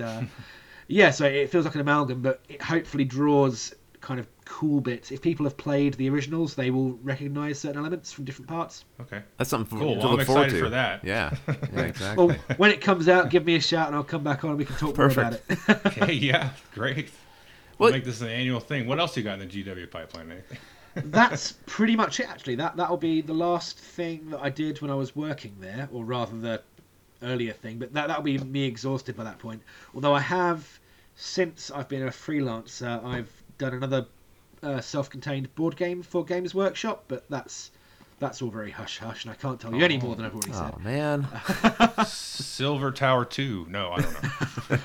so it feels like an amalgam, but it hopefully draws kind of cool bits. If people have played the originals, they will recognize certain elements from different parts. Okay, that's something cool. I'm excited for that. Yeah exactly. Well, when it comes out, give me a shout and I'll come back on and we can talk more about it. Okay, yeah, great. We'll make this an annual thing. What else you got in the GW pipeline? Anything? That's pretty much it, actually. That'll be the last thing that I did when I was working there, or rather the earlier thing, but that'll be me exhausted by that point. Although I have, since I've been a freelancer, I've done another self-contained board game for Games Workshop, but that's all very hush-hush, and I can't tell you any more than I've already said. Oh, man. Silver Tower 2. No, I don't know.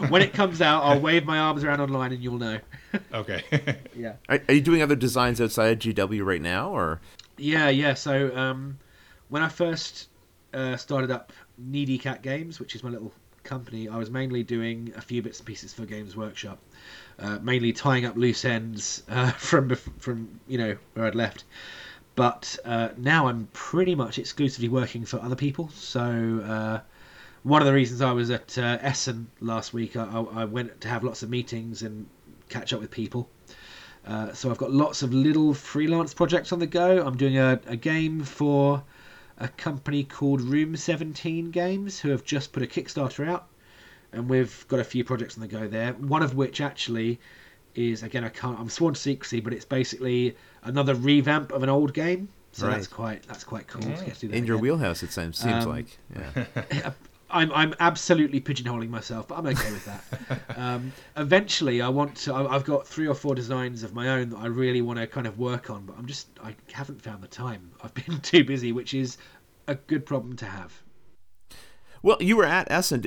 When it comes out, I'll wave my arms around online and you'll know. Okay. Yeah. Are you doing other designs outside of GW right now? Or? Yeah. So when I first started up Needy Cat Games, which is my little company, I was mainly doing a few bits and pieces for Games Workshop. Mainly tying up loose ends from where I'd left, but now I'm pretty much exclusively working for other people. So one of the reasons I was at Essen last week, I went to have lots of meetings and catch up with people. So I've got lots of little freelance projects on the go. I'm doing a game for a company called Room 17 Games, who have just put a Kickstarter out. And we've got a few projects on the go there. One of which actually is, again, I'm sworn to secrecy, but it's basically another revamp of an old game. So that's quite cool to get to do that. In your wheelhouse, it seems like. Yeah. I'm absolutely pigeonholing myself, but I'm okay with that. Eventually, I want to. I've got 3 or 4 designs of my own that I really want to kind of work on, but I haven't found the time. I've been too busy, which is a good problem to have. Well, you were at Essen.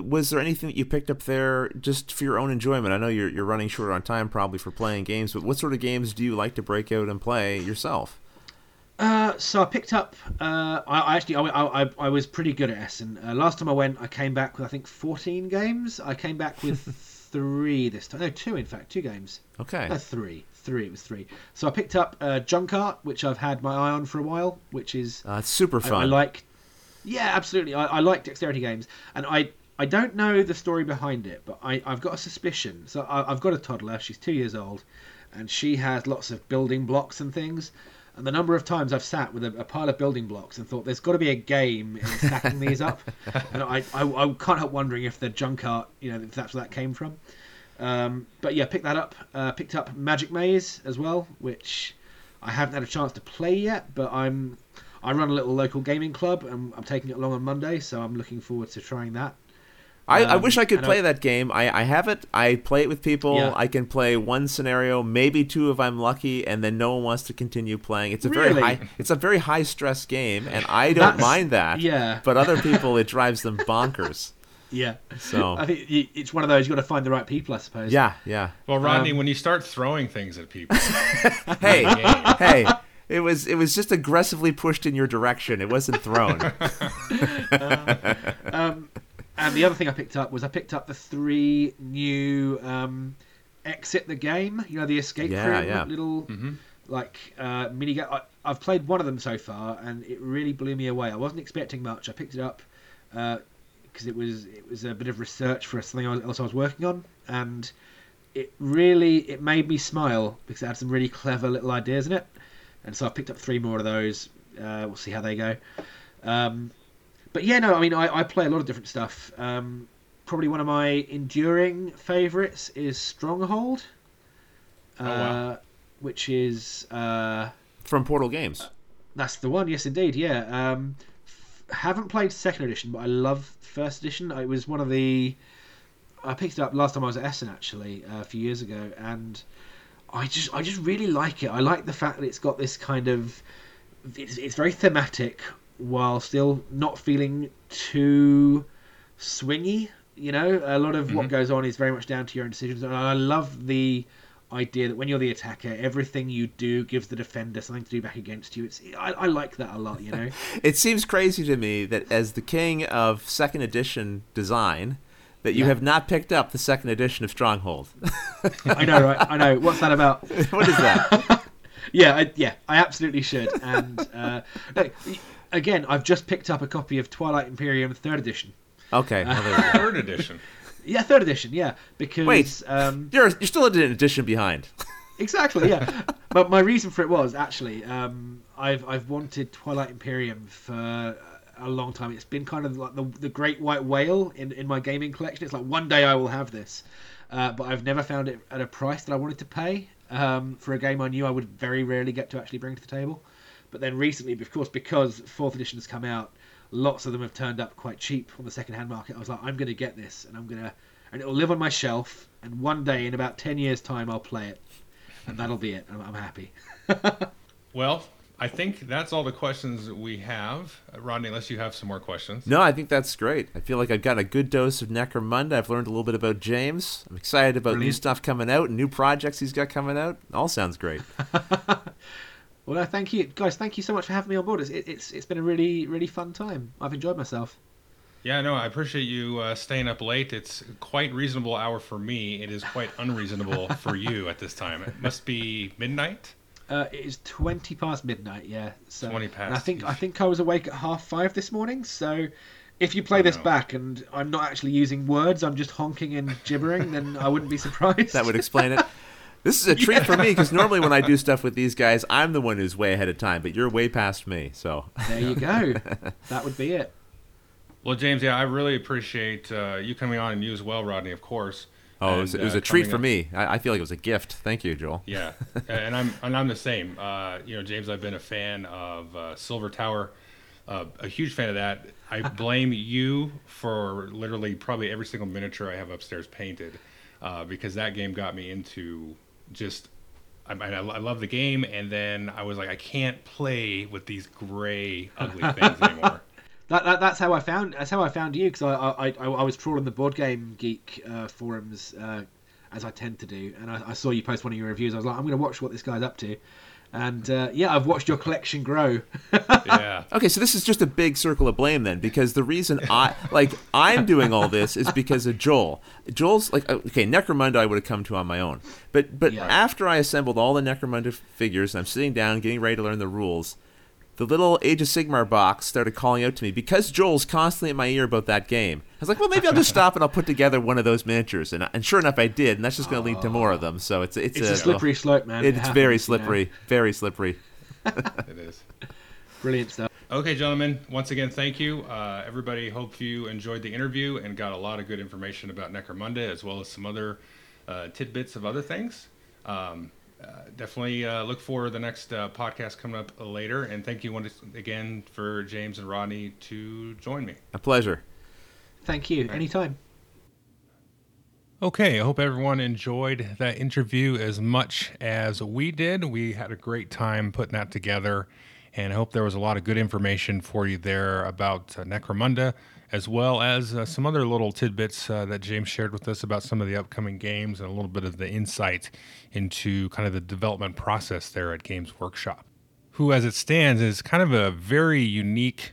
Was there anything that you picked up there just for your own enjoyment? I know you're running short on time probably for playing games, but what sort of games do you like to break out and play yourself? So I picked up. I was pretty good at Essen. Last time I went, I came back with I think 14 games. I came back with three this time. No, two in fact. Two games. Okay. No, three. It was three. So I picked up Junk Art, which I've had my eye on for a while. Which is super fun. I like. Yeah, absolutely. I like dexterity games, and I don't know the story behind it, but I've got a suspicion. So I've got a toddler. She's 2 years old, and she has lots of building blocks and things. And the number of times I've sat with a pile of building blocks and thought, there's got to be a game in stacking these up. And I can't help wondering if the Junk Art, you know, if that's where that came from. But yeah, picked that up. Picked up Magic Maze as well, which I haven't had a chance to play yet. But I run a little local gaming club, and I'm taking it along on Monday, so I'm looking forward to trying that. I wish I could play that game. I have it. I play it with people. Yeah. I can play one scenario, maybe two if I'm lucky, and then no one wants to continue playing. It's a very high. It's a very high stress game, and I don't mind that. Yeah. But other people, it drives them bonkers. Yeah. So I think it's one of those. You got to find the right people, I suppose. Yeah. Yeah. Well, Rodney, when you start throwing things at people, hey. It was just aggressively pushed in your direction. It wasn't thrown. And the other thing I picked up was the three new Exit the Game, you know, the escape room, little mini game. I've played one of them so far, and it really blew me away. I wasn't expecting much. I picked it up because it was a bit of research for something else I was working on, and it made me smile because it had some really clever little ideas in it. And so I picked up three more of those. We'll see how they go. But yeah, no, I mean, I play a lot of different stuff. Probably one of my enduring favourites is Stronghold, which is from Portal Games. That's the one, yes, indeed. Yeah, haven't played second edition, but I love first edition. It was one of the I picked it up last time I was at Essen actually a few years ago, and I just really like it. I like the fact that it's got this kind of it's very thematic, while still not feeling too swingy, you know. A lot of what goes on is very much down to your own decisions. And I love the idea that when you're the attacker, everything you do gives the defender something to do back against you. I like that a lot, you know. It seems crazy to me that as the king of second edition design, that you have not picked up the second edition of Stronghold. I know, right? I know. What's that about? What is that? I absolutely should. And no, again, I've just picked up a copy of Twilight Imperium 3rd edition. Okay. 3rd edition? Yeah, 3rd edition, yeah. Because, wait, you're still an edition behind. Exactly, yeah. But my reason for it was, actually, I've wanted Twilight Imperium for a long time. It's been kind of like the great white whale in my gaming collection. It's like, one day I will have this. But I've never found it at a price that I wanted to pay for a game I knew I would very rarely get to actually bring to the table. But then recently, of course, because 4th edition has come out, lots of them have turned up quite cheap on the second-hand market. I was like, I'm going to get this, and it'll live on my shelf, and one day, in about 10 years' time, I'll play it, and that'll be it. I'm happy. Well, I think that's all the questions we have. Rodney, unless you have some more questions. No, I think that's great. I feel like I've got a good dose of Necromunda. I've learned a little bit about James. I'm excited about new stuff coming out and new projects he's got coming out. All sounds great. Well, thank you, guys. Thank you so much for having me on board. It's been a really, really fun time. I've enjoyed myself. Yeah, no, I appreciate you staying up late. It's quite reasonable hour for me. It is quite unreasonable for you at this time. It must be midnight? It is 20 past midnight, yeah. So, 20 past. I think I was awake at 5:30 this morning, so if you play this back and I'm not actually using words, I'm just honking and gibbering, then I wouldn't be surprised. That would explain it. This is a treat for me, because normally when I do stuff with these guys, I'm the one who's way ahead of time, but you're way past me. So there you go. That would be it. Well, James, yeah, I really appreciate you coming on, and you as well, Rodney, of course. Oh, and it was a treat for me. I feel like it was a gift. Thank you, Joel. Yeah, and I'm the same. James, I've been a fan of Silver Tower, a huge fan of that. I blame you for literally probably every single miniature I have upstairs painted, because that game got me into... I love the game, and then I was like, I can't play with these gray, ugly things anymore. That's how I found you, because I was trawling the Board Game Geek forums as I tend to do, and I saw you post one of your reviews. I was like, I'm going to watch what this guy's up to, And yeah, I've watched your collection grow. Yeah. Okay, so this is just a big circle of blame then, because the reason I'm doing all this is because of Joel. Joel's like, okay, Necromunda I would have come to on my own, but yeah. After I assembled all the Necromunda figures, and I'm sitting down getting ready to learn the rules, the little Age of Sigmar box started calling out to me because Joel's constantly in my ear about that game. I was like, well, maybe I'll just stop and I'll put together one of those miniatures, and sure enough, I did, and that's just going to lead to more of them. So it's a slippery slope, man. It's very slippery, you know? Very slippery. It is brilliant stuff. Okay, gentlemen, once again, thank you. Everybody, hope you enjoyed the interview and got a lot of good information about Necromunda, as well as some other tidbits of other things. Definitely look for the next podcast coming up later, and thank you once again for James and Rodney to join me. A pleasure. Thank you. Anytime. Okay, I hope everyone enjoyed that interview as much as we did. We had a great time putting that together, and I hope there was a lot of good information for you there about Necromunda, as well as some other little tidbits that James shared with us about some of the upcoming games and a little bit of the insight into kind of the development process there at Games Workshop, who, as it stands, is kind of a very unique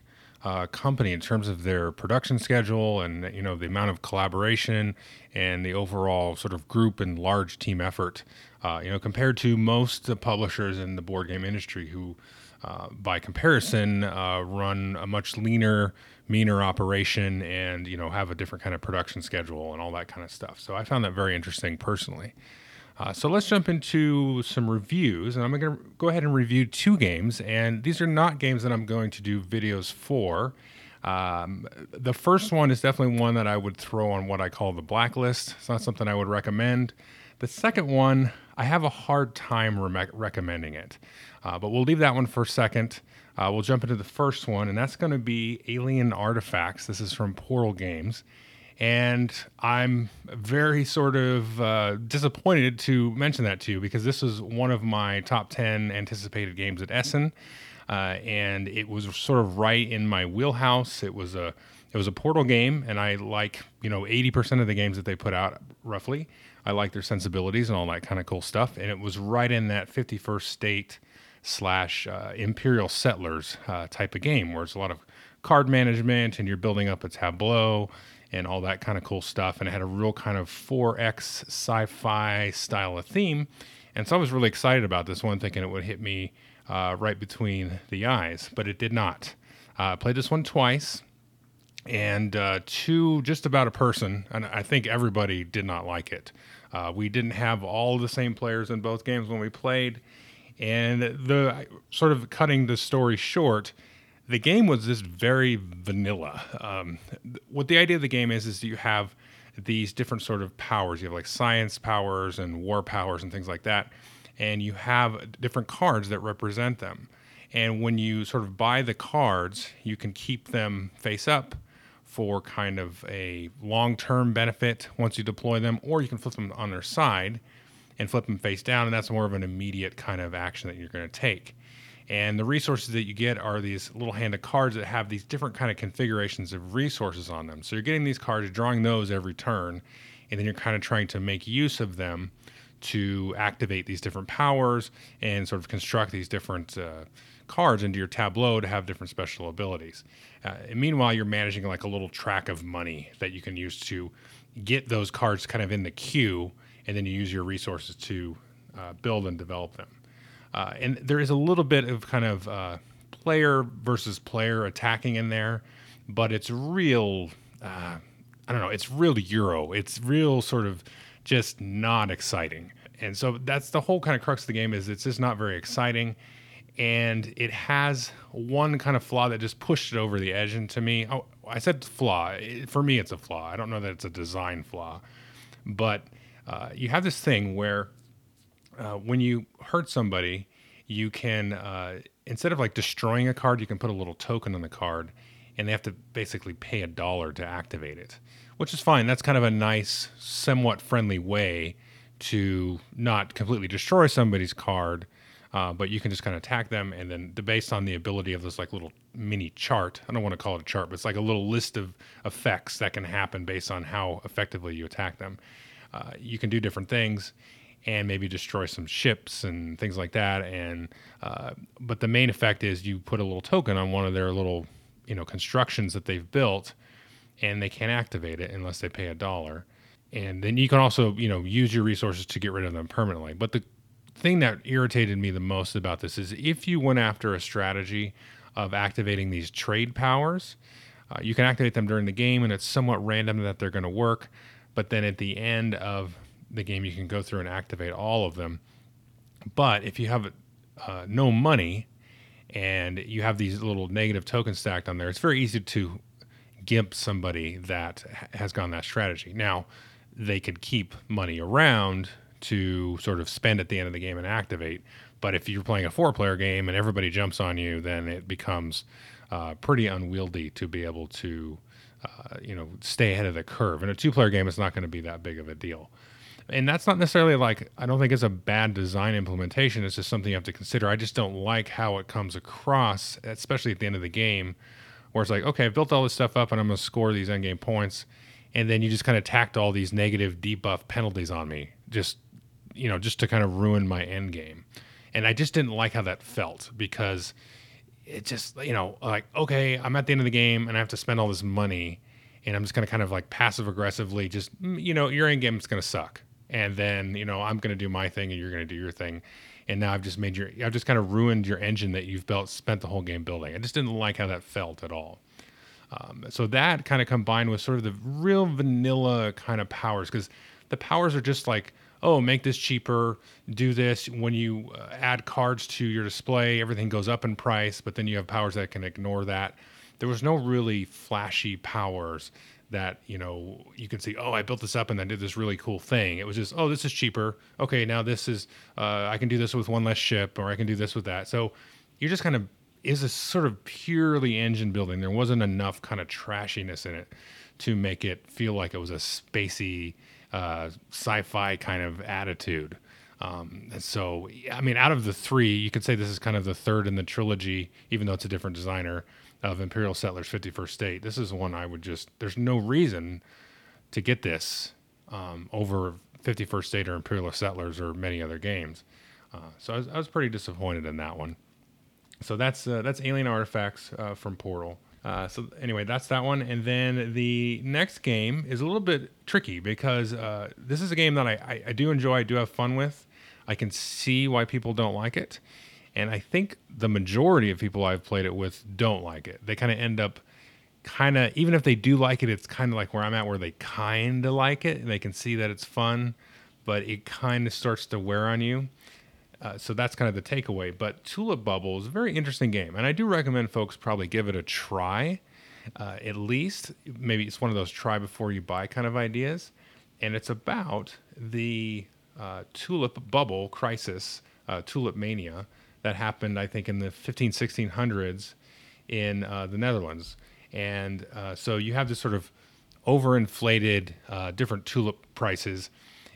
company in terms of their production schedule and, you know, the amount of collaboration and the overall sort of group and large team effort, you know, compared to most publishers in the board game industry who, by comparison, run a much leaner, meaner operation and, you know, have a different kind of production schedule and all that kind of stuff. So I found that very interesting personally. So let's jump into some reviews, and I'm going to go ahead and review two games, and these are not games that I'm going to do videos for. The first one is definitely one that I would throw on what I call the blacklist. It's not something I would recommend. The second one, I have a hard time recommending it, but we'll leave that one for a second. We'll jump into the first one, and that's going to be Alien Artifacts. This is from Portal Games. And I'm very sort of disappointed to mention that to you, because this was one of my top 10 anticipated games at Essen, and it was sort of right in my wheelhouse. It was a Portal game, and I like, you know, 80% of the games that they put out, roughly. I like their sensibilities and all that kind of cool stuff, and it was right in that 51st State / Imperial Settlers type of game, where it's a lot of card management, and you're building up a tableau, and all that kind of cool stuff. And it had a real kind of 4X sci-fi style of theme. And so I was really excited about this one, thinking it would hit me right between the eyes, but it did not. I played this one twice, and to just about a person, and I think everybody did not like it. We didn't have all the same players in both games when we played. And the sort of cutting the story short, the game was just very vanilla. What the idea of the game is you have these different sort of powers. You have like science powers and war powers and things like that. And you have different cards that represent them. And when you sort of buy the cards, you can keep them face up for kind of a long-term benefit once you deploy them, or you can flip them on their side and flip them face down. And that's more of an immediate kind of action that you're going to take. And the resources that you get are these little hand of cards that have these different kind of configurations of resources on them. So you're getting these cards, drawing those every turn, and then you're kind of trying to make use of them to activate these different powers and sort of construct these different cards into your tableau to have different special abilities. And meanwhile, you're managing like a little track of money that you can use to get those cards kind of in the queue, and then you use your resources to build and develop them. And there is a little bit of kind of player versus player attacking in there, but it's real, I don't know, it's real Euro. It's real sort of just not exciting. And so that's the whole kind of crux of the game, is it's just not very exciting. And it has one kind of flaw that just pushed it over the edge. And to me, I said flaw. For me, it's a flaw. I don't know that it's a design flaw. But you have this thing where when you hurt somebody, you can, instead of like destroying a card, you can put a little token on the card, and they have to basically pay $1 to activate it, which is fine. That's kind of a nice, somewhat friendly way to not completely destroy somebody's card, but you can just kind of attack them, and then based on the ability of this like little mini chart, I don't want to call it a chart, but it's like a little list of effects that can happen based on how effectively you attack them. You can do different things. and maybe destroy some ships and things like that. And but the main effect is you put a little token on one of their little, you know, constructions that they've built, and they can't activate it unless they pay $1. And then you can also, you know, use your resources to get rid of them permanently. But the thing that irritated me the most about this is if you went after a strategy of activating these trade powers, you can activate them during the game, and it's somewhat random that they're going to work. But then at the end of the game, you can go through and activate all of them. But if you have no money and you have these little negative tokens stacked on there, it's very easy to gimp somebody that has gone that strategy. Now, they could keep money around to sort of spend at the end of the game and activate. But if you're playing a four-player game and everybody jumps on you, then it becomes pretty unwieldy to be able to stay ahead of the curve. In a two-player game, it's not going to be that big of a deal. And that's not necessarily like, I don't think it's a bad design implementation. It's just something you have to consider. I just don't like how it comes across, especially at the end of the game, where it's like, okay, I've built all this stuff up and I'm going to score these endgame points. And then you just kind of tacked all these negative debuff penalties on me, just to kind of ruin my end game. And I just didn't like how that felt, because it just, like, okay, I'm at the end of the game and I have to spend all this money, and I'm just going to kind of like passive aggressively just, your end game is going to suck. And then, I'm going to do my thing and you're going to do your thing. And now I've just kind of ruined your engine that you've spent the whole game building. I just didn't like how that felt at all. So that kind of combined with sort of the real vanilla kind of powers, because the powers are just like, oh, make this cheaper, do this. When you add cards to your display, everything goes up in price, but then you have powers that can ignore that. There was no really flashy powers that, you can see, oh, I built this up and then did this really cool thing. It was just, oh, this is cheaper. Okay, now this is, I can do this with one less ship, or I can do this with that. So you're just kind of, is a sort of purely engine building. There wasn't enough kind of trashiness in it to make it feel like it was a spacey sci-fi kind of attitude. So, I mean, out of the three, you could say this is kind of the third in the trilogy, even though it's a different designer, of Imperial Settlers 51st State. This is one I would just, there's no reason to get this over 51st State or Imperial Settlers or many other games. So I was pretty disappointed in that one. So that's Alien Artifacts from Portal. So anyway, that's that one. And then the next game is a little bit tricky, because this is a game that I do enjoy. I do have fun with. I can see why people don't like it. And I think the majority of people I've played it with don't like it. They kind of end up even if they do like it, it's kind of like where I'm at, where they kind of like it and they can see that it's fun, but it kind of starts to wear on you. So that's kind of the takeaway. But Tulip Bubble is a very interesting game, and I do recommend folks probably give it a try, at least. Maybe it's one of those try before you buy kind of ideas. And it's about the tulip bubble crisis, tulip mania, that happened, I think, in the 1500s, 1600s in the Netherlands. And so you have this sort of overinflated different tulip prices.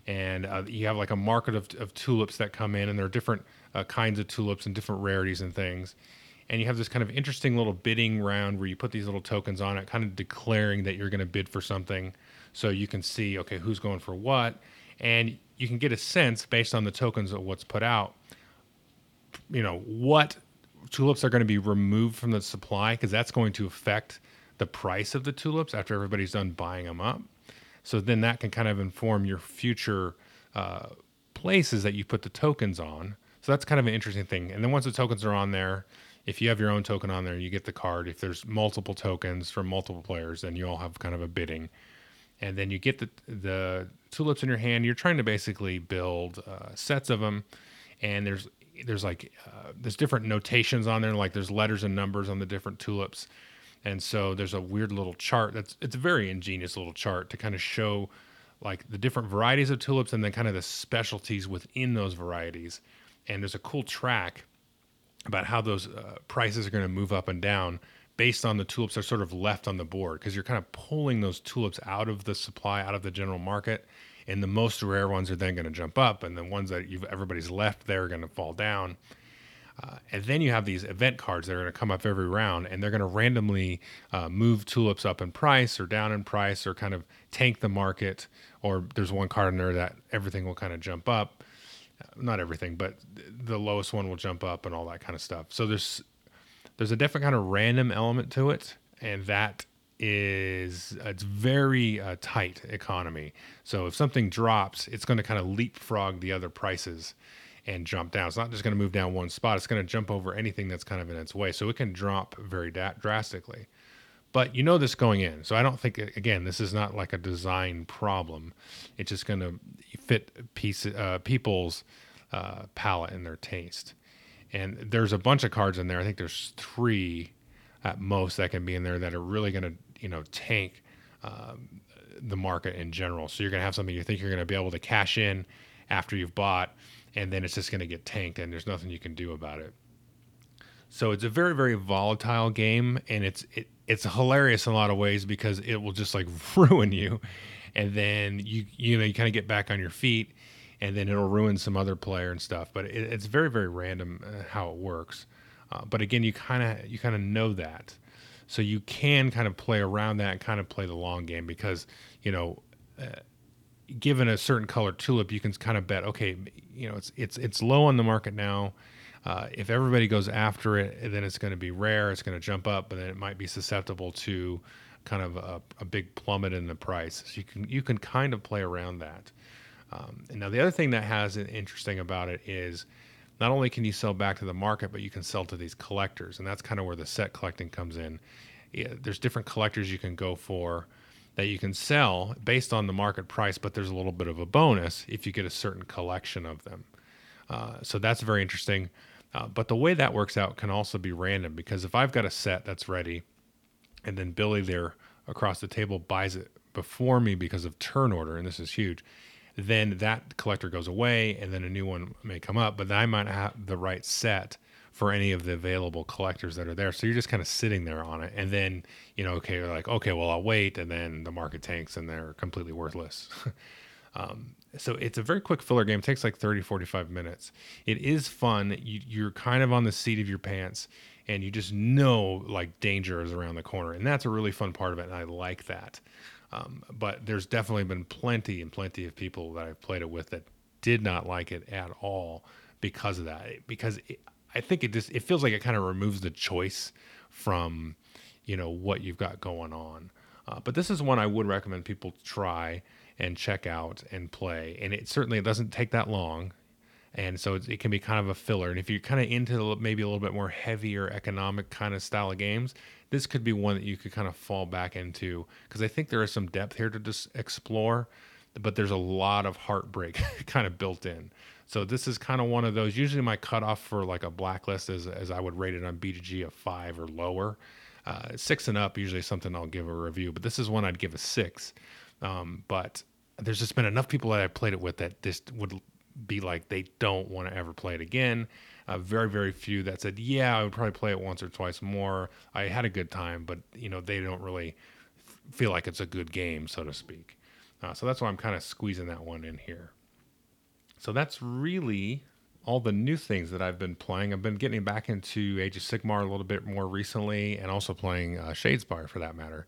And you have like a market of tulips that come in, and there are different kinds of tulips and different rarities and things. And you have this kind of interesting little bidding round where you put these little tokens on it, kind of declaring that you're going to bid for something. So you can see, okay, who's going for what. And you can get a sense based on the tokens of what's put out, what tulips are going to be removed from the supply, because that's going to affect the price of the tulips after everybody's done buying them up. So then that can kind of inform your future places that you put the tokens on. So that's kind of an interesting thing. And then once the tokens are on there, if you have your own token on there, you get the card. If there's multiple tokens from multiple players, then you all have kind of a bidding. And then you get the tulips in your hand. You're trying to basically build sets of them. And there's different notations on there. Like there's letters and numbers on the different tulips. And so there's a weird little chart it's a very ingenious little chart to kind of show like the different varieties of tulips and then kind of the specialties within those varieties. And there's a cool track about how those prices are going to move up and down based on the tulips that are sort of left on the board, because you're kind of pulling those tulips out of the supply, out of the general market. And the most rare ones are then going to jump up, and the ones that everybody's left there are going to fall down. And then you have these event cards that are going to come up every round, and they're going to randomly move tulips up in price or down in price, or kind of tank the market. Or there's one card in there that everything will kind of jump up. not everything, but the lowest one will jump up and all that kind of stuff. So there's a different kind of random element to it, and that is it's very tight economy. So if something drops, it's going to kind of leapfrog the other prices and jump down. It's not just going to move down one spot. It's going to jump over anything that's kind of in its way. So it can drop very drastically. But you know this going in. So I don't think, again, this is not like a design problem. It's just going to fit people's palette and their taste. And there's a bunch of cards in there. I think there's three at most that can be in there that are really going to, you know, tank the market in general. So you're going to have something you think you're going to be able to cash in after you've bought, and then it's just going to get tanked, and there's nothing you can do about it. So it's a very, very volatile game, and it's hilarious in a lot of ways because it will just like ruin you, and then you kind of get back on your feet, and then it'll ruin some other player and stuff. But it's very, very random how it works. But again, you kind of know that, so you can kind of play around that and kind of play the long game because given a certain color tulip, you can kind of bet, okay, it's low on the market now. If everybody goes after it, then it's going to be rare. It's going to jump up, but then it might be susceptible to kind of a big plummet in the price. So you can kind of play around that. And now the other thing that has an interesting about it is not only can you sell back to the market, but you can sell to these collectors, and that's kind of where the set collecting comes in. There's different collectors you can go for that you can sell based on the market price, but there's a little bit of a bonus if you get a certain collection of them. So that's very interesting. But the way that works out can also be random, because if I've got a set that's ready and then Billy there across the table buys it before me because of turn order, and this is huge, then that collector goes away and then a new one may come up, but then I might have the right set for any of the available collectors that are there. So you're just kind of sitting there on it. And then, you're like, okay, well, I'll wait. And then the market tanks and they're completely worthless. So it's a very quick filler game. It takes like 30, 45 minutes. It is fun. You're kind of on the seat of your pants and you just know like danger is around the corner. And that's a really fun part of it. And I like that. But there's definitely been plenty of people that I've played it with that did not like it at all because of that. Because I think it feels like it kind of removes the choice from, what you've got going on. But this is one I would recommend people try and check out and play. And it doesn't take that long. And so it can be kind of a filler. And if you're kind of into maybe a little bit more heavier economic kind of style of games, this could be one that you could kind of fall back into, because I think there is some depth here to just explore, but there's a lot of heartbreak kind of built in. So this is kind of one of those. Usually my cutoff for like a blacklist is, as I would rate it on BGG, a 5 or lower. 6 and up, usually something I'll give a review, but this is one I'd give a 6. But there's just been enough people that I played it with that this would be like they don't want to ever play it again. Very, very few that said, yeah, I would probably play it once or twice more. I had a good time, but they don't really feel like it's a good game, so to speak. So that's why I'm kind of squeezing that one in here. So that's really all the new things that I've been playing. I've been getting back into Age of Sigmar a little bit more recently, and also playing Shadespire for that matter.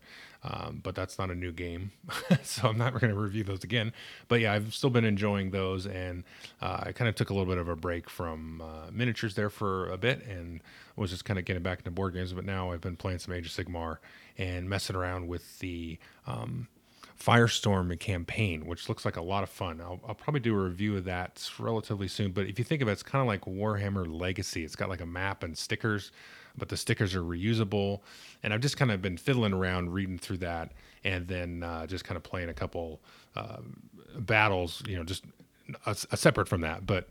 But that's not a new game, so I'm not going to review those again. But yeah, I've still been enjoying those, and I kind of took a little bit of a break from miniatures there for a bit, and was just kind of getting back into board games. But now I've been playing some Age of Sigmar and messing around with the Firestorm campaign, which looks like a lot of fun. I'll probably do a review of that relatively soon. But if you think of it, it's kind of like Warhammer Legacy. It's got like a map and stickers, but the stickers are reusable. And I've just kind of been fiddling around, reading through that, and then just kind of playing a couple battles, just separate from that, but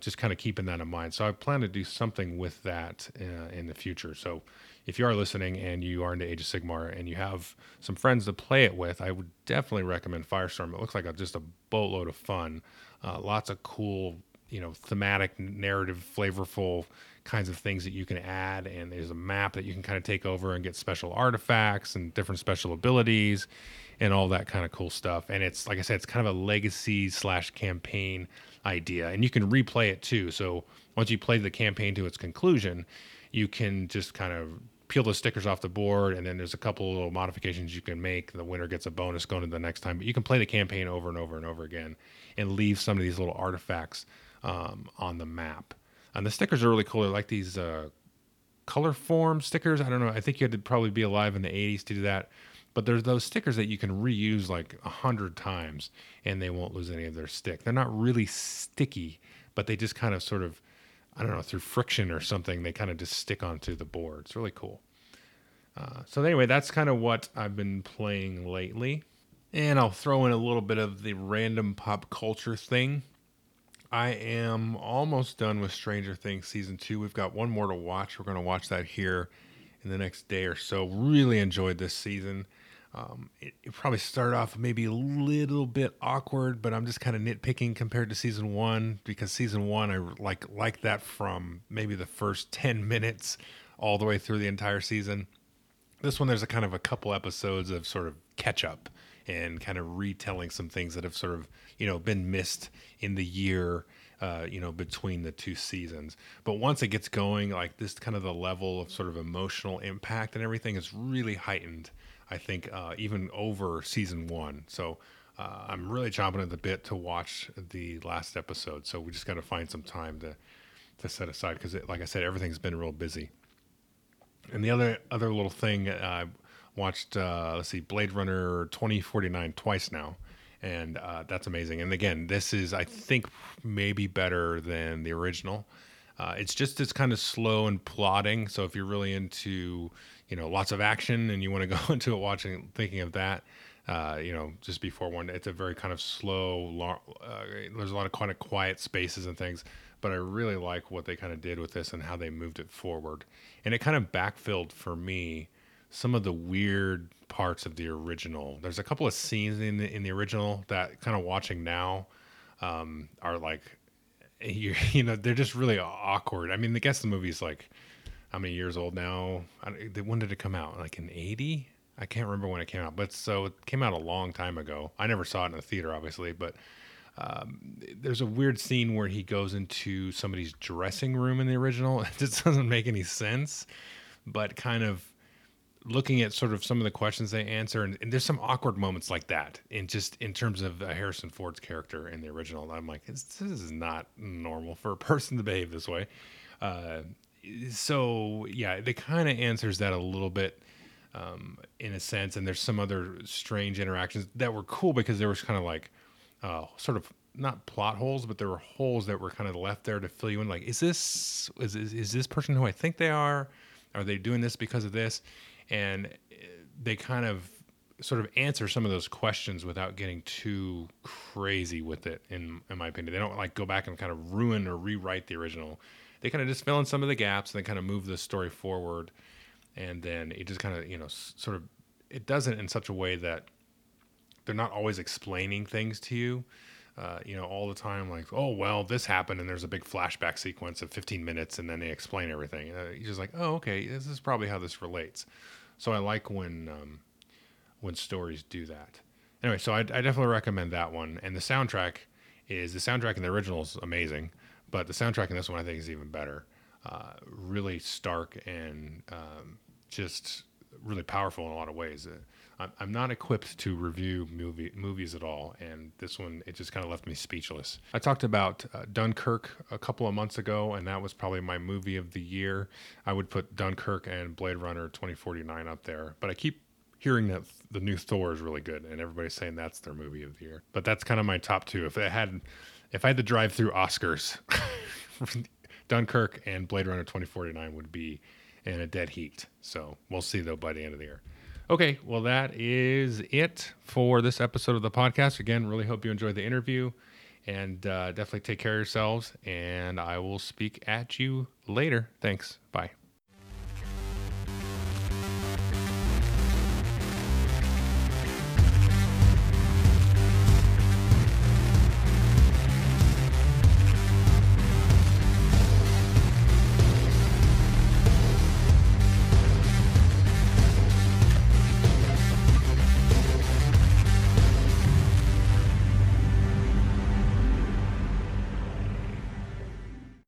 just kind of keeping that in mind. So I plan to do something with that in the future. So if you are listening and you are into Age of Sigmar and you have some friends to play it with, I would definitely recommend Firestorm. It looks like just a boatload of fun. Lots of cool, thematic, narrative, flavorful kinds of things that you can add. And there's a map that you can kind of take over and get special artifacts and different special abilities and all that kind of cool stuff. And it's, like I said, it's kind of a legacy / campaign idea. And you can replay it too. So once you play the campaign to its conclusion, you can just kind of peel the stickers off the board, and then there's a couple of little modifications you can make. The winner gets a bonus going to the next time, but you can play the campaign over and over and over again and leave some of these little artifacts on the map. And the stickers are really cool. They're like these color form stickers. I don't know. I think you had to probably be alive in the 80s to do that. But there's those stickers that you can reuse like 100 times and they won't lose any of their stick. They're not really sticky, but they just kind of sort of, I don't know, through friction or something, they kind of just stick onto the board. It's really cool. So anyway, that's kind of what I've been playing lately. And I'll throw in a little bit of the random pop culture thing. I am almost done with Stranger Things Season 2. We've got one more to watch. We're going to watch that here in the next day or so. Really enjoyed this season. It probably started off maybe a little bit awkward, but I'm just kind of nitpicking compared to season one, because season one, I like that from maybe the first 10 minutes all the way through the entire season. This one, there's a kind of a couple episodes of sort of catch up and kind of retelling some things that have sort of, you know, been missed in the year, you know, between the two seasons. But once it gets going, like this kind of the level of sort of emotional impact and everything is really heightened, I think, even over season one. So I'm really chomping at the bit to watch the last episode. So we just got to find some time to set aside, because like I said, everything's been real busy. And the other little thing, I watched, Blade Runner 2049 twice now. And that's amazing. And again, this is, I think, maybe better than the original. It's kind of slow and plodding. So if you're really into, you know, lots of action and you want to go into it watching, thinking of that, you know, just before one, it's a very kind of slow, there's a lot of kind of quiet spaces and things, but I really like what they kind of did with this and how they moved it forward. And it kind of backfilled for me some of the weird parts of the original. There's a couple of scenes in the original that kind of watching now are like, you know, they're just really awkward. I mean, I guess the movie's like, how many years old now? When did it come out? Like in 80? I can't remember when it came out. But so it came out a long time ago. I never saw it in the theater, obviously. But there's a weird scene where he goes into somebody's dressing room in the original. It just doesn't make any sense. But kind of looking at sort of some of the questions they answer. And there's some awkward moments like that in just in terms of Harrison Ford's character in the original. I'm like, this is not normal for a person to behave this way. So yeah, they kind of answers that a little bit in a sense. And there's some other strange interactions that were cool because there was kind of like sort of not plot holes, but there were holes that were kind of left there to fill you in. Like, is this person who I think they are? Are they doing this because of this? And they kind of sort of answer some of those questions without getting too crazy with it, in my opinion. They don't like go back and kind of ruin or rewrite the original. They kind of just fill in some of the gaps and they kind of move the story forward. And then it just kind of, you know, sort of, it does it in such a way that they're not always explaining things to you, you know, all the time. Like, oh, well, this happened and there's a big flashback sequence of 15 minutes and then they explain everything. You're just like, oh, okay, this is probably how this relates. So I like when stories do that. Anyway, so I definitely recommend that one. And the soundtrack in the original is amazing, but the soundtrack in this one I think is even better. Really stark and just really powerful in a lot of ways. I'm not equipped to review movies at all, and this one, it just kind of left me speechless. I talked about Dunkirk a couple of months ago, and that was probably my movie of the year. I would put Dunkirk and Blade Runner 2049 up there, but I keep hearing that the new Thor is really good, and everybody's saying that's their movie of the year. But that's kind of my top two. If I had to drive through Oscars, Dunkirk and Blade Runner 2049 would be in a dead heat. So we'll see, though, by the end of the year. Okay, well, that is it for this episode of the podcast. Again, really hope you enjoyed the interview, and definitely take care of yourselves, and I will speak at you later. Thanks. Bye.